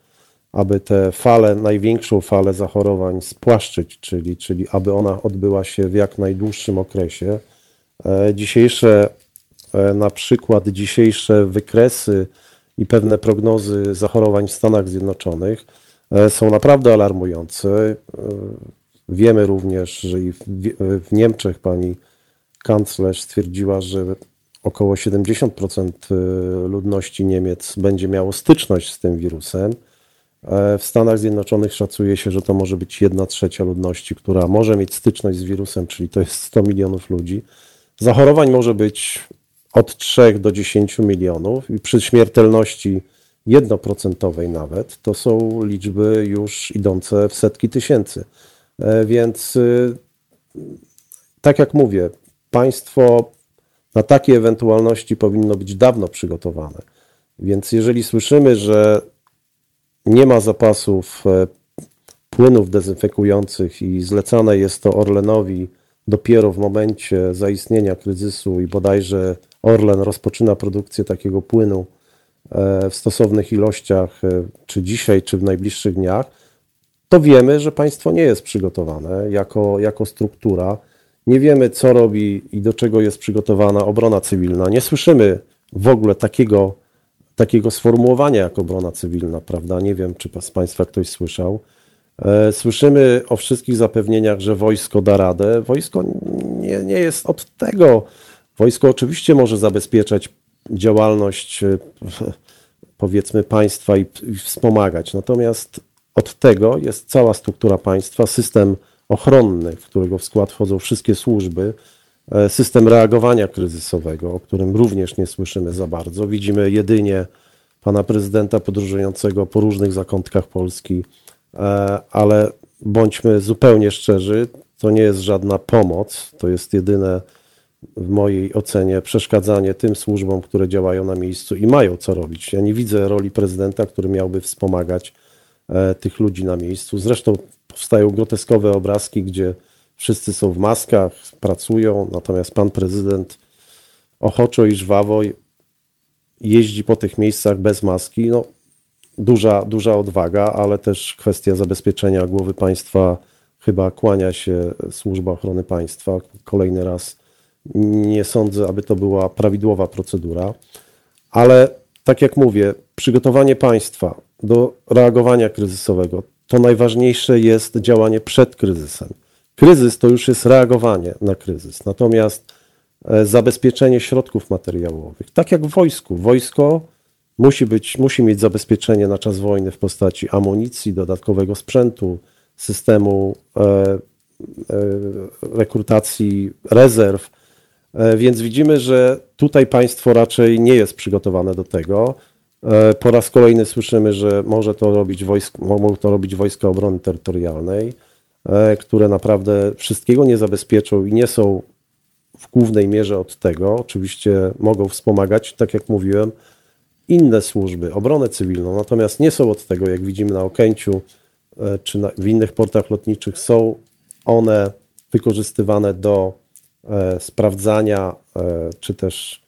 aby tę falę, największą falę zachorowań spłaszczyć, czyli aby ona odbyła się w jak najdłuższym okresie. Na przykład dzisiejsze wykresy i pewne prognozy zachorowań w Stanach Zjednoczonych są naprawdę alarmujące. Wiemy również, że i w Niemczech pani kanclerz stwierdziła, że około 70% ludności Niemiec będzie miało styczność z tym wirusem. W Stanach Zjednoczonych szacuje się, że to może być 1/3 ludności, która może mieć styczność z wirusem, czyli to jest 100 milionów ludzi. Zachorowań może być od 3 do 10 milionów i przy śmiertelności 1% nawet to są liczby już idące w setki tysięcy. Więc tak jak mówię, państwo na takie ewentualności powinno być dawno przygotowane. Więc jeżeli słyszymy, że nie ma zapasów płynów dezynfekujących i zlecane jest to Orlenowi dopiero w momencie zaistnienia kryzysu i bodajże Orlen rozpoczyna produkcję takiego płynu w stosownych ilościach, czy dzisiaj, czy w najbliższych dniach, to wiemy, że państwo nie jest przygotowane jako struktura. Nie wiemy, co robi i do czego jest przygotowana obrona cywilna. Nie słyszymy w ogóle takiego sformułowania jak obrona cywilna, prawda? Nie wiem, czy z państwa ktoś słyszał. Słyszymy o wszystkich zapewnieniach, że wojsko da radę. Wojsko nie jest od tego. Wojsko oczywiście może zabezpieczać działalność, powiedzmy, państwa i wspomagać. Natomiast od tego jest cała struktura państwa, system ochronny, w którego w skład wchodzą wszystkie służby, system reagowania kryzysowego, o którym również nie słyszymy za bardzo. Widzimy jedynie pana prezydenta podróżującego po różnych zakątkach Polski, ale bądźmy zupełnie szczerzy, to nie jest żadna pomoc, to jest jedyne w mojej ocenie przeszkadzanie tym służbom, które działają na miejscu i mają co robić. Ja nie widzę roli prezydenta, który miałby wspomagać tych ludzi na miejscu. Zresztą powstają groteskowe obrazki, gdzie wszyscy są w maskach, pracują, natomiast pan prezydent ochoczo i żwawo jeździ po tych miejscach bez maski. No, duża odwaga, ale też kwestia zabezpieczenia głowy państwa. Chyba kłania się Służba Ochrony Państwa. Kolejny raz nie sądzę, aby to była prawidłowa procedura. Ale tak jak mówię, przygotowanie państwa do reagowania kryzysowego, to najważniejsze jest działanie przed kryzysem. Kryzys to już jest reagowanie na kryzys, natomiast zabezpieczenie środków materiałowych, tak jak w wojsku. Wojsko musi mieć zabezpieczenie na czas wojny w postaci amunicji, dodatkowego sprzętu, systemu rekrutacji rezerw, więc widzimy, że tutaj państwo raczej nie jest przygotowane do tego. Po raz kolejny słyszymy, że mogą to robić Wojska Obrony Terytorialnej. które naprawdę wszystkiego nie zabezpieczą i nie są w głównej mierze od tego. Oczywiście mogą wspomagać, tak jak mówiłem, inne służby, obronę cywilną, natomiast nie są od tego, jak widzimy na Okęciu czy w innych portach lotniczych, są one wykorzystywane do sprawdzania czy też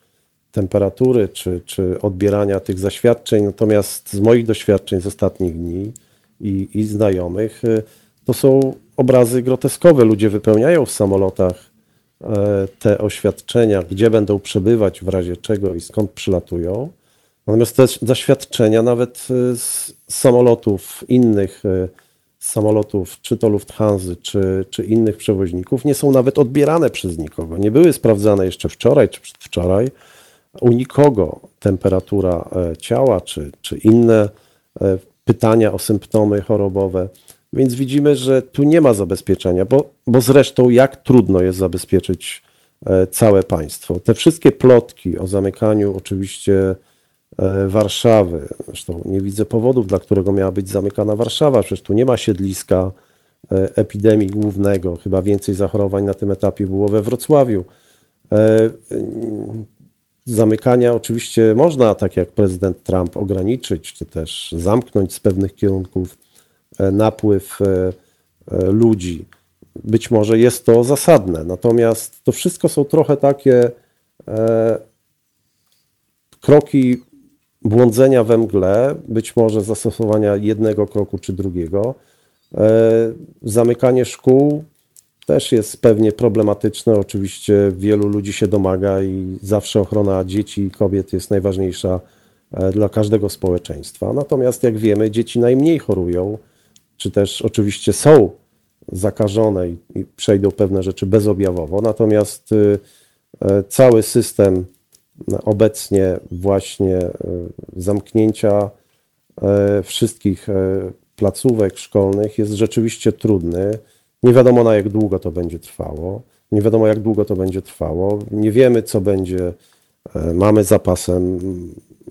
temperatury, czy odbierania tych zaświadczeń. Natomiast z moich doświadczeń z ostatnich dni i znajomych, to są obrazy groteskowe. Ludzie wypełniają w samolotach te oświadczenia, gdzie będą przebywać w razie czego i skąd przylatują. Natomiast te zaświadczenia nawet z samolotów innych, z samolotów czy to Lufthansy, czy innych przewoźników nie są nawet odbierane przez nikogo. Nie były sprawdzane jeszcze wczoraj czy przedwczoraj u nikogo temperatura ciała czy inne pytania o symptomy chorobowe. Więc widzimy, że tu nie ma zabezpieczenia, bo zresztą jak trudno jest zabezpieczyć całe państwo. Te wszystkie plotki o zamykaniu oczywiście Warszawy, zresztą nie widzę powodów, dla którego miała być zamykana Warszawa, przecież tu nie ma siedliska epidemii głównego, chyba więcej zachorowań na tym etapie było we Wrocławiu. Zamykania oczywiście można, tak jak prezydent Trump, ograniczyć, czy też zamknąć z pewnych kierunków napływ ludzi. Być może jest to zasadne, natomiast to wszystko są trochę takie kroki błądzenia we mgle, być może zastosowania jednego kroku czy drugiego. Zamykanie szkół też jest pewnie problematyczne. Oczywiście wielu ludzi się domaga i zawsze ochrona dzieci i kobiet jest najważniejsza dla każdego społeczeństwa. Natomiast jak wiemy, dzieci najmniej chorują, czy też oczywiście są zakażone i przejdą pewne rzeczy bezobjawowo. Natomiast cały system obecnie właśnie zamknięcia wszystkich placówek szkolnych jest rzeczywiście trudny. Nie wiadomo, na jak długo to będzie trwało. Nie wiadomo, jak długo to będzie trwało. Nie wiemy, co będzie. Mamy zapasem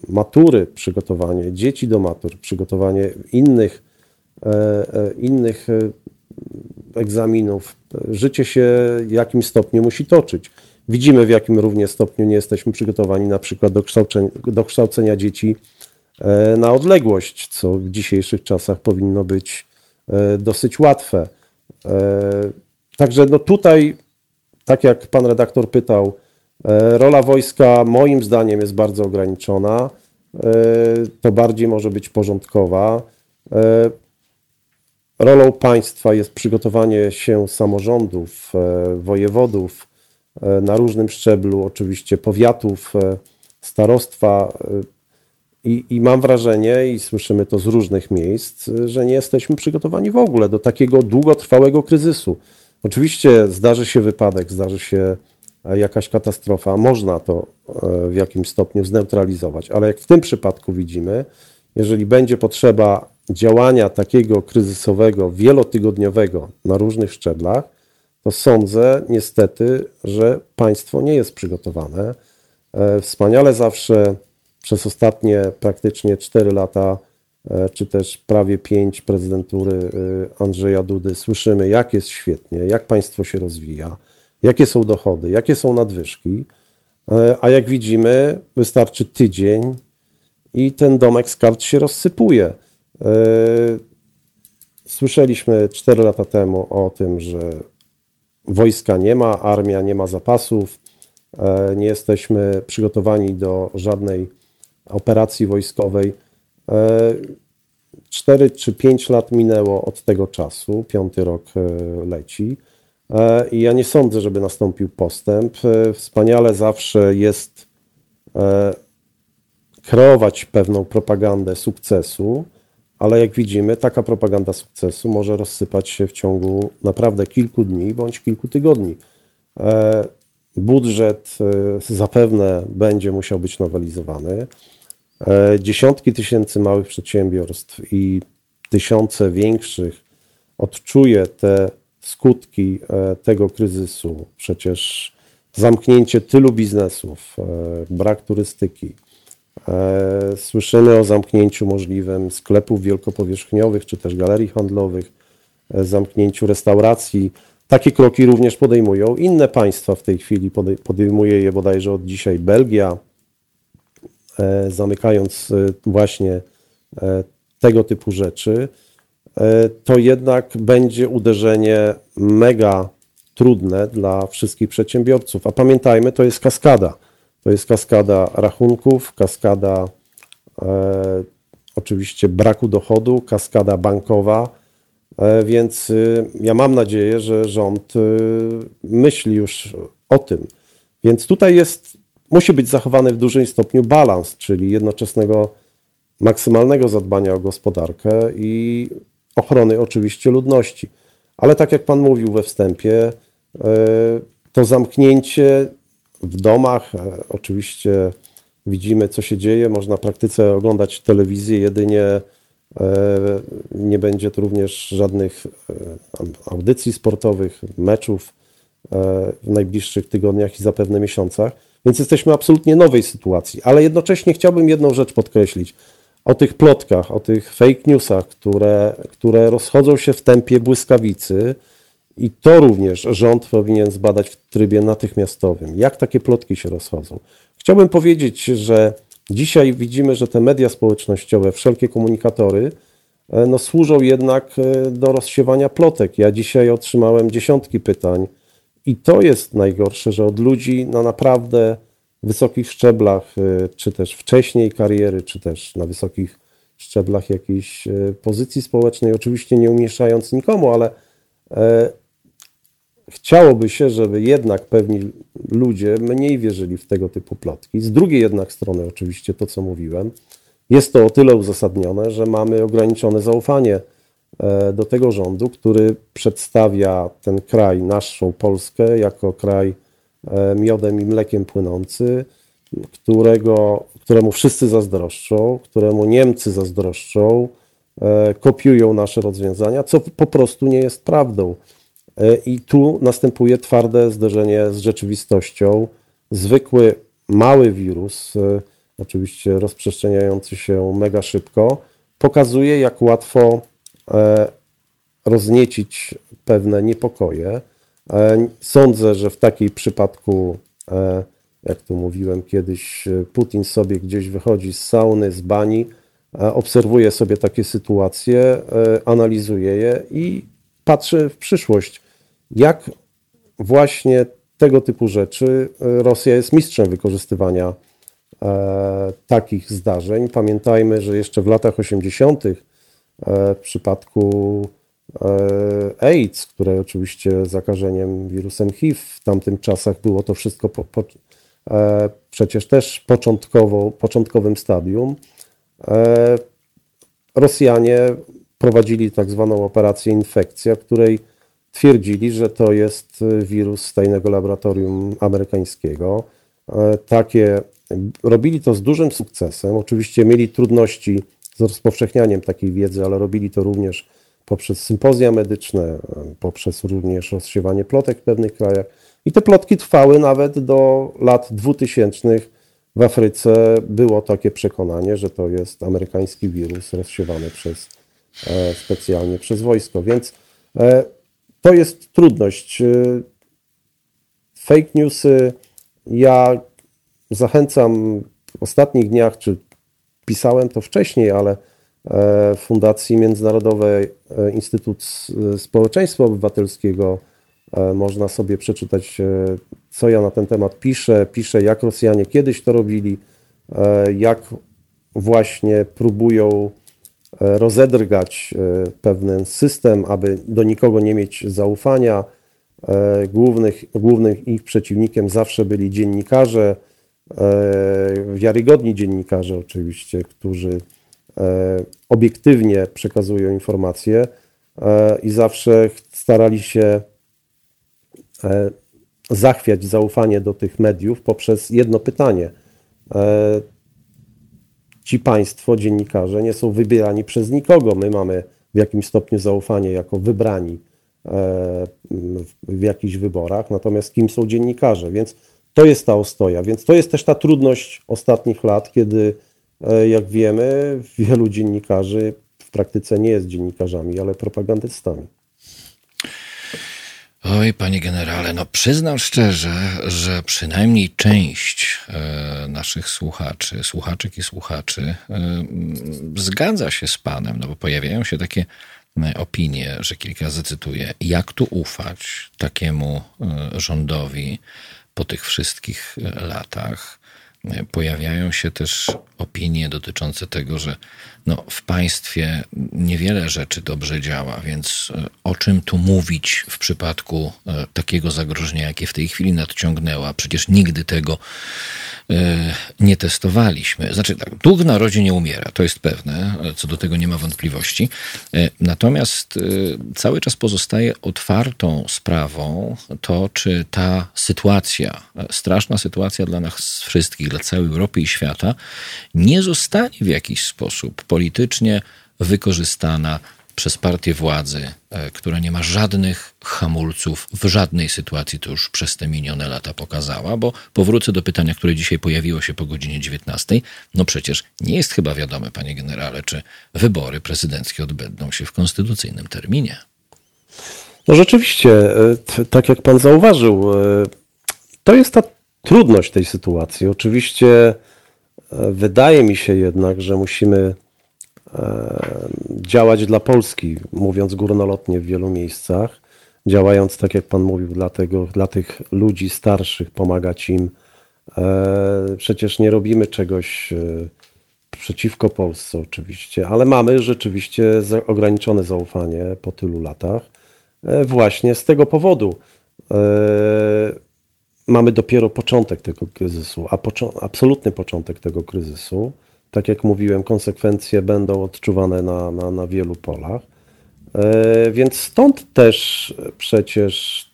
matury, przygotowanie dzieci do matur, przygotowanie innych egzaminów. Życie się w jakimś stopniu musi toczyć. Widzimy, w jakim również stopniu nie jesteśmy przygotowani na przykład do kształcenia dzieci na odległość, co w dzisiejszych czasach powinno być dosyć łatwe. Także no tutaj, tak jak pan redaktor pytał, rola wojska moim zdaniem jest bardzo ograniczona. To bardziej może być porządkowa. Rolą państwa jest przygotowanie się samorządów, wojewodów na różnym szczeblu, oczywiście powiatów, starostwa i mam wrażenie, i słyszymy to z różnych miejsc, że nie jesteśmy przygotowani w ogóle do takiego długotrwałego kryzysu. Oczywiście zdarzy się wypadek, zdarzy się jakaś katastrofa, można to w jakimś stopniu zneutralizować, ale jak w tym przypadku widzimy, jeżeli będzie potrzeba działania takiego kryzysowego, wielotygodniowego na różnych szczeblach, to sądzę niestety, że państwo nie jest przygotowane. Wspaniale zawsze przez ostatnie praktycznie 4 lata, czy też prawie 5 prezydentury Andrzeja Dudy słyszymy, jak jest świetnie, jak państwo się rozwija, jakie są dochody, jakie są nadwyżki, a jak widzimy, wystarczy tydzień i ten domek z kart się rozsypuje. Słyszeliśmy 4 lata temu o tym, że wojska nie ma, armia nie ma zapasów, nie jesteśmy przygotowani do żadnej operacji wojskowej. 4 czy 5 lat minęło od tego czasu, 5 rok leci i ja nie sądzę, żeby nastąpił postęp. Wspaniale zawsze jest kreować pewną propagandę sukcesu, ale jak widzimy, taka propaganda sukcesu może rozsypać się w ciągu naprawdę kilku dni bądź kilku tygodni. Budżet zapewne będzie musiał być nowelizowany. Dziesiątki tysięcy małych przedsiębiorstw i tysiące większych odczuje te skutki tego kryzysu. Przecież zamknięcie tylu biznesów, brak turystyki. Słyszymy o zamknięciu możliwym sklepów wielkopowierzchniowych czy też galerii handlowych. zamknięciu restauracji. Takie kroki również podejmują inne państwa w tej chwili. Podejmuje je bodajże od dzisiaj Belgia, zamykając właśnie tego typu rzeczy. To jednak będzie uderzenie mega trudne dla wszystkich przedsiębiorców. A pamiętajmy, to jest kaskada. To jest kaskada rachunków, kaskada oczywiście braku dochodu, kaskada bankowa, więc ja mam nadzieję, że rząd myśli już o tym. Więc tutaj musi być zachowany w dużym stopniu balans, czyli jednoczesnego maksymalnego zadbania o gospodarkę i ochrony oczywiście ludności. Ale tak jak Pan mówił we wstępie, to zamknięcie w domach, oczywiście widzimy, co się dzieje, można w praktyce oglądać telewizję, jedynie nie będzie tu również żadnych audycji sportowych, meczów w najbliższych tygodniach i zapewne miesiącach, więc jesteśmy w absolutnie nowej sytuacji. Ale jednocześnie chciałbym jedną rzecz podkreślić. O tych plotkach, o tych fake newsach, które rozchodzą się w tempie błyskawicy i to również rząd powinien zbadać w trybie natychmiastowym. Jak takie plotki się rozchodzą? Chciałbym powiedzieć, że dzisiaj widzimy, że te media społecznościowe, wszelkie komunikatory, służą jednak do rozsiewania plotek. Ja dzisiaj otrzymałem dziesiątki pytań i to jest najgorsze, że od ludzi na naprawdę wysokich szczeblach, czy też wcześniej kariery, czy też na wysokich szczeblach jakiejś pozycji społecznej, oczywiście nie umieszczając nikomu, ale chciałoby się, żeby jednak pewni ludzie mniej wierzyli w tego typu plotki. Z drugiej jednak strony oczywiście to, co mówiłem, jest to o tyle uzasadnione, że mamy ograniczone zaufanie do tego rządu, który przedstawia ten kraj, naszą Polskę, jako kraj miodem i mlekiem płynący, któremu wszyscy zazdroszczą, któremu Niemcy zazdroszczą, kopiują nasze rozwiązania, co po prostu nie jest prawdą. I tu następuje twarde zderzenie z rzeczywistością. Zwykły, mały wirus, oczywiście rozprzestrzeniający się mega szybko, pokazuje, jak łatwo rozniecić pewne niepokoje. Sądzę, że w takim przypadku, jak tu mówiłem kiedyś, Putin sobie gdzieś wychodzi z sauny, z bani, obserwuje sobie takie sytuacje, analizuje je i patrzy w przyszłość, jak właśnie tego typu rzeczy. Rosja jest mistrzem wykorzystywania takich zdarzeń. Pamiętajmy, że jeszcze w latach 80. w przypadku AIDS, które oczywiście zakażeniem wirusem HIV w tamtych czasach było to wszystko przecież też początkowym stadium. Rosjanie prowadzili tak zwaną operację infekcja, której twierdzili, że to jest wirus z tajnego laboratorium amerykańskiego. Robili to z dużym sukcesem. Oczywiście mieli trudności z rozpowszechnianiem takiej wiedzy, ale robili to również poprzez sympozja medyczne, poprzez również rozsiewanie plotek w pewnych krajach. I te plotki trwały nawet do lat 2000. W Afryce było takie przekonanie, że to jest amerykański wirus rozsiewany specjalnie przez wojsko. Więc to jest trudność. Fake newsy. Ja zachęcam w ostatnich dniach, czy pisałem to wcześniej, ale Fundacji Międzynarodowej Instytutu Społeczeństwa Obywatelskiego. Można sobie przeczytać, co ja na ten temat piszę. Piszę, jak Rosjanie kiedyś to robili, jak właśnie próbują rozedrgać pewien system, aby do nikogo nie mieć zaufania. Głównym ich przeciwnikiem zawsze byli dziennikarze, wiarygodni dziennikarze oczywiście, którzy obiektywnie przekazują informacje i zawsze starali się zachwiać zaufanie do tych mediów poprzez jedno pytanie. Ci państwo, dziennikarze nie są wybierani przez nikogo. My mamy w jakimś stopniu zaufanie jako wybrani w jakichś wyborach, natomiast kim są dziennikarze? Więc to jest ta ostoja. Więc to jest też ta trudność ostatnich lat, kiedy jak wiemy, wielu dziennikarzy w praktyce nie jest dziennikarzami, ale propagandystami. Oj, panie generale, no przyznam szczerze, że przynajmniej część naszych słuchaczy, słuchaczek i słuchaczy zgadza się z panem, no bo pojawiają się takie opinie, że kilka zacytuję. Jak tu ufać takiemu rządowi po tych wszystkich latach? Pojawiają się też opinie dotyczące tego, że no, w państwie niewiele rzeczy dobrze działa, więc o czym tu mówić w przypadku takiego zagrożenia, jakie w tej chwili nadciągnęła? Przecież nigdy tego nie testowaliśmy. Znaczy tak, dług w narodzie nie umiera, to jest pewne, co do tego nie ma wątpliwości. Natomiast cały czas pozostaje otwartą sprawą to, czy ta sytuacja, straszna sytuacja dla nas wszystkich, dla całej Europy i świata, nie zostanie w jakiś sposób politycznie wykorzystana przez partię władzy, która nie ma żadnych hamulców w żadnej sytuacji, to już przez te minione lata pokazała, bo powrócę do pytania, które dzisiaj pojawiło się po godzinie 19. No przecież nie jest chyba wiadome, panie generale, czy wybory prezydenckie odbędą się w konstytucyjnym terminie. No rzeczywiście, tak jak pan zauważył, to jest ta trudność tej sytuacji. Oczywiście wydaje mi się jednak, że musimy działać dla Polski, mówiąc górnolotnie w wielu miejscach, działając, tak jak pan mówił, dla tych ludzi starszych, pomagać im. Przecież nie robimy czegoś przeciwko Polsce oczywiście, ale mamy rzeczywiście ograniczone zaufanie po tylu latach. Właśnie z tego powodu mamy dopiero początek tego kryzysu, absolutny początek tego kryzysu. Tak jak mówiłem, konsekwencje będą odczuwane na wielu polach. Więc stąd też przecież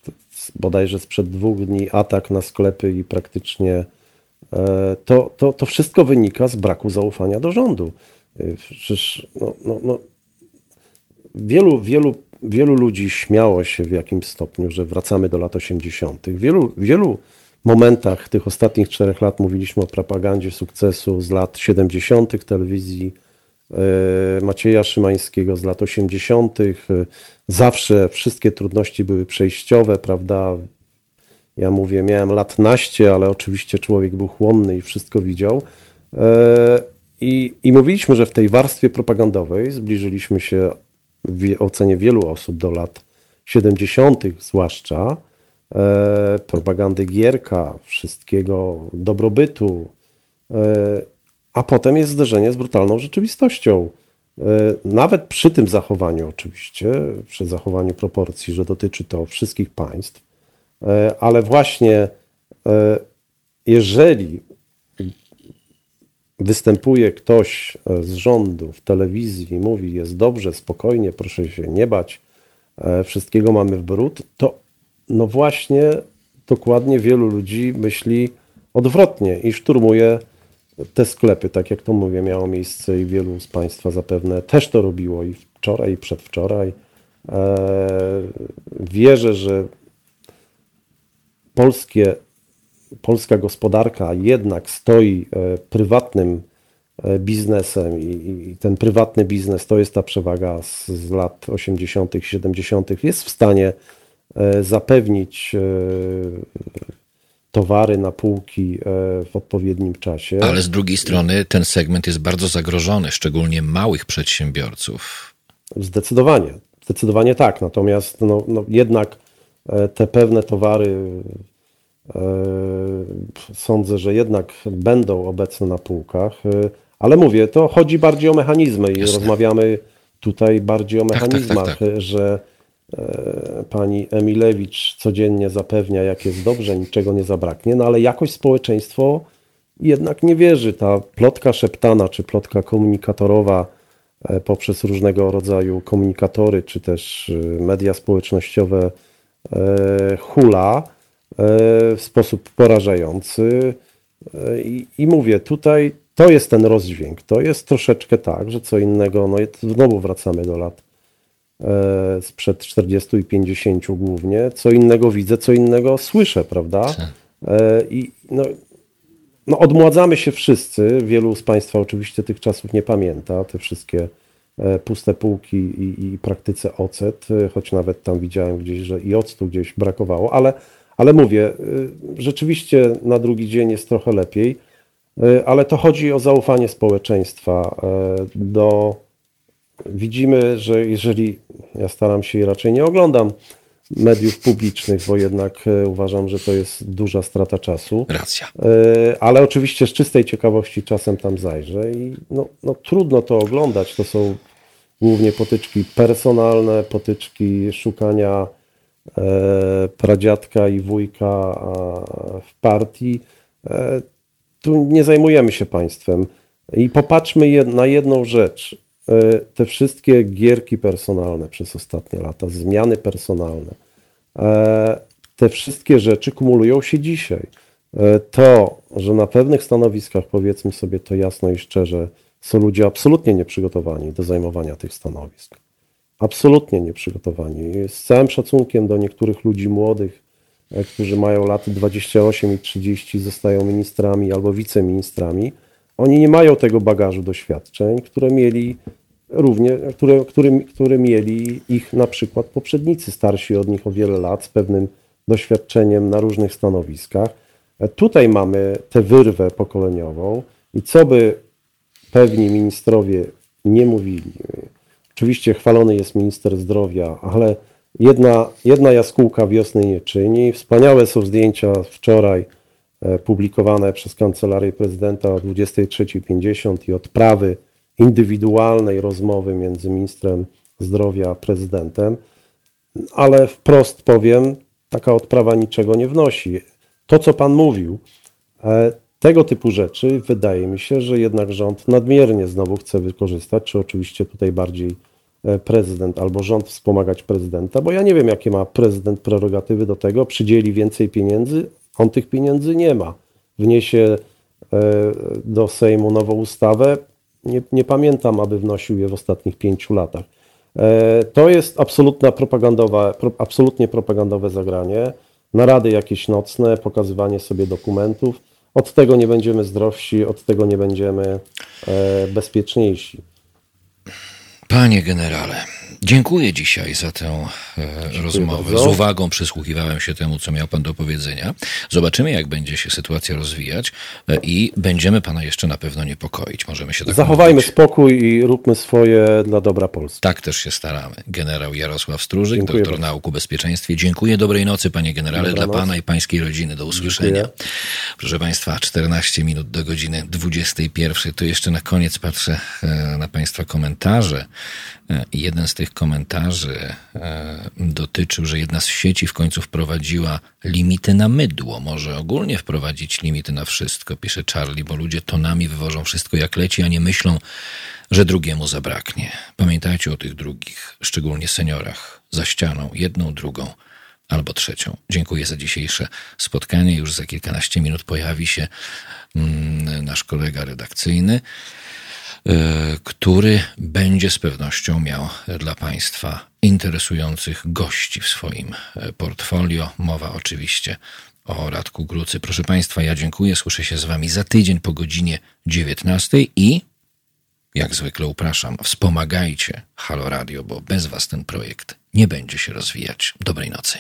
bodajże sprzed 2 dni atak na sklepy i praktycznie to wszystko wynika z braku zaufania do rządu. Przecież wielu ludzi śmiało się w jakimś stopniu, że wracamy do lat 80. Wielu momentach tych ostatnich 4 lat mówiliśmy o propagandzie sukcesu z lat 70. telewizji Macieja Szymańskiego z lat 80. Zawsze wszystkie trudności były przejściowe, prawda? Ja mówię, miałem lat naście, ale oczywiście człowiek był chłonny i wszystko widział. I mówiliśmy, że w tej warstwie propagandowej zbliżyliśmy się w ocenie wielu osób do lat 70. zwłaszcza. Propagandy Gierka, wszystkiego dobrobytu, a potem jest zderzenie z brutalną rzeczywistością. Nawet przy tym zachowaniu oczywiście, przy zachowaniu proporcji, że dotyczy to wszystkich państw, ale właśnie jeżeli występuje ktoś z rządu w telewizji i mówi, jest dobrze, spokojnie, proszę się nie bać, wszystkiego mamy w bród, to no właśnie, dokładnie wielu ludzi myśli odwrotnie i szturmuje te sklepy. Tak jak to mówię, miało miejsce i wielu z Państwa zapewne też to robiło i wczoraj, i przedwczoraj. Wierzę, że polska gospodarka jednak stoi prywatnym biznesem i ten prywatny biznes, to jest ta przewaga z lat 80., 70., jest w stanie zapewnić towary na półki w odpowiednim czasie. Ale z drugiej strony ten segment jest bardzo zagrożony, szczególnie małych przedsiębiorców. Zdecydowanie tak. Natomiast jednak te pewne towary sądzę, że jednak będą obecne na półkach. Ale mówię, to chodzi bardziej o mechanizmy. Jasne. I rozmawiamy tutaj bardziej o mechanizmach, tak. że Pani Emilewicz codziennie zapewnia, jak jest dobrze, niczego nie zabraknie, no ale jakoś społeczeństwo jednak nie wierzy. Ta plotka szeptana, czy plotka komunikatorowa poprzez różnego rodzaju komunikatory, czy też media społecznościowe hula w sposób porażający. I mówię, tutaj to jest ten rozdźwięk. To jest troszeczkę tak, że co innego, znowu wracamy do lat sprzed 40 i 50 głównie, co innego widzę, co innego słyszę, prawda? I odmładzamy się wszyscy, wielu z Państwa oczywiście tych czasów nie pamięta, te wszystkie puste półki i praktyce ocet, choć nawet tam widziałem gdzieś, że i octu gdzieś brakowało, ale mówię, rzeczywiście na drugi dzień jest trochę lepiej, ale to chodzi o zaufanie społeczeństwa do... Widzimy, że jeżeli, ja staram się i raczej nie oglądam mediów publicznych, bo jednak uważam, że to jest duża strata czasu. Racja. Ale oczywiście z czystej ciekawości czasem tam zajrzę i no trudno to oglądać. To są głównie potyczki personalne, potyczki szukania pradziadka i wujka w partii. Tu nie zajmujemy się państwem. I popatrzmy na jedną rzecz. Te wszystkie gierki personalne przez ostatnie lata, zmiany personalne, te wszystkie rzeczy kumulują się dzisiaj. To, że na pewnych stanowiskach, powiedzmy sobie to jasno i szczerze, są ludzie absolutnie nieprzygotowani do zajmowania tych stanowisk. Absolutnie nieprzygotowani. Z całym szacunkiem do niektórych ludzi młodych, którzy mają lat 28 i 30, zostają ministrami albo wiceministrami, oni nie mają tego bagażu doświadczeń, które mieli ich na przykład poprzednicy, starsi od nich o wiele lat, z pewnym doświadczeniem na różnych stanowiskach. Tutaj mamy tę wyrwę pokoleniową i co by pewni ministrowie nie mówili. Oczywiście chwalony jest minister zdrowia, ale jedna jaskółka wiosny nie czyni. Wspaniałe są zdjęcia wczoraj publikowane przez Kancelarię Prezydenta o 23:50 i odprawy indywidualnej rozmowy między ministrem zdrowia a prezydentem, ale wprost powiem, taka odprawa niczego nie wnosi. To, co pan mówił, tego typu rzeczy, wydaje mi się, że jednak rząd nadmiernie znowu chce wykorzystać, czy oczywiście tutaj bardziej prezydent albo rząd wspomagać prezydenta, bo ja nie wiem, jakie ma prezydent prerogatywy do tego, przydzieli więcej pieniędzy, on tych pieniędzy nie ma. Wniesie do Sejmu nową ustawę. Nie pamiętam, aby wnosił je w ostatnich 5 latach. To jest absolutnie propagandowe zagranie. Narady jakieś nocne, pokazywanie sobie dokumentów. Od tego nie będziemy zdrowsi, od tego nie będziemy bezpieczniejsi. Panie generale, dziękuję dzisiaj za tę rozmowę. Z uwagą przysłuchiwałem się temu, co miał pan do powiedzenia. Zobaczymy, jak będzie się sytuacja rozwijać i będziemy pana jeszcze na pewno niepokoić. Możemy się tak zachowajmy spokój i róbmy swoje dla dobra Polski. Tak też się staramy. Generał Jarosław Stróżyk, doktor nauk o bezpieczeństwie. Dziękuję. Dobrej nocy, panie generale, dla pana i pańskiej rodziny. Do usłyszenia. Dziękuję. Proszę państwa, 14 minut do godziny 21. To jeszcze na koniec patrzę na państwa komentarze. Jeden z tych komentarzy dotyczył, że jedna z sieci w końcu wprowadziła limity na mydło. Może ogólnie wprowadzić limity na wszystko, pisze Charlie, bo ludzie tonami wywożą wszystko jak leci, a nie myślą, że drugiemu zabraknie. Pamiętajcie o tych drugich, szczególnie seniorach, za ścianą, jedną, drugą albo trzecią. Dziękuję za dzisiejsze spotkanie. Już za kilkanaście minut pojawi się nasz kolega redakcyjny, który będzie z pewnością miał dla państwa interesujących gości w swoim portfolio. Mowa oczywiście o Radku Grucy. Proszę państwa, ja dziękuję. Słyszę się z wami za tydzień po godzinie 19 i jak zwykle upraszam, wspomagajcie Halo Radio, bo bez was ten projekt nie będzie się rozwijać. Dobrej nocy.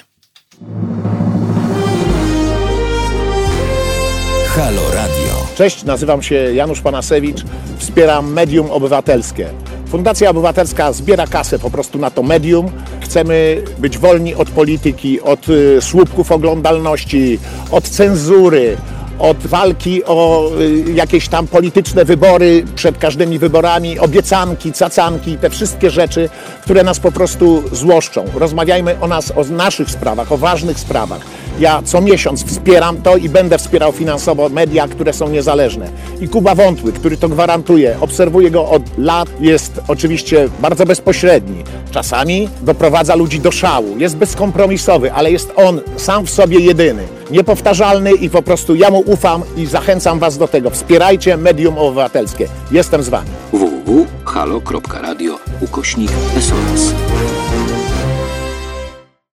Halo Radio. Cześć, nazywam się Janusz Panasewicz, wspieram medium obywatelskie. Fundacja Obywatelska zbiera kasę po prostu na to medium. Chcemy być wolni od polityki, od słupków oglądalności, od cenzury, od walki o jakieś tam polityczne wybory przed każdymi wyborami, obiecanki, cacanki, te wszystkie rzeczy, które nas po prostu złoszczą. Rozmawiajmy o nas, o naszych sprawach, o ważnych sprawach. Ja co miesiąc wspieram to i będę wspierał finansowo media, które są niezależne. I Kuba Wątły, który to gwarantuje, obserwuję go od lat, jest oczywiście bardzo bezpośredni. Czasami doprowadza ludzi do szału, jest bezkompromisowy, ale jest on sam w sobie jedyny, niepowtarzalny i po prostu ja mu ufam i zachęcam was do tego. Wspierajcie medium obywatelskie. Jestem z wami. www.halo.radio/SOS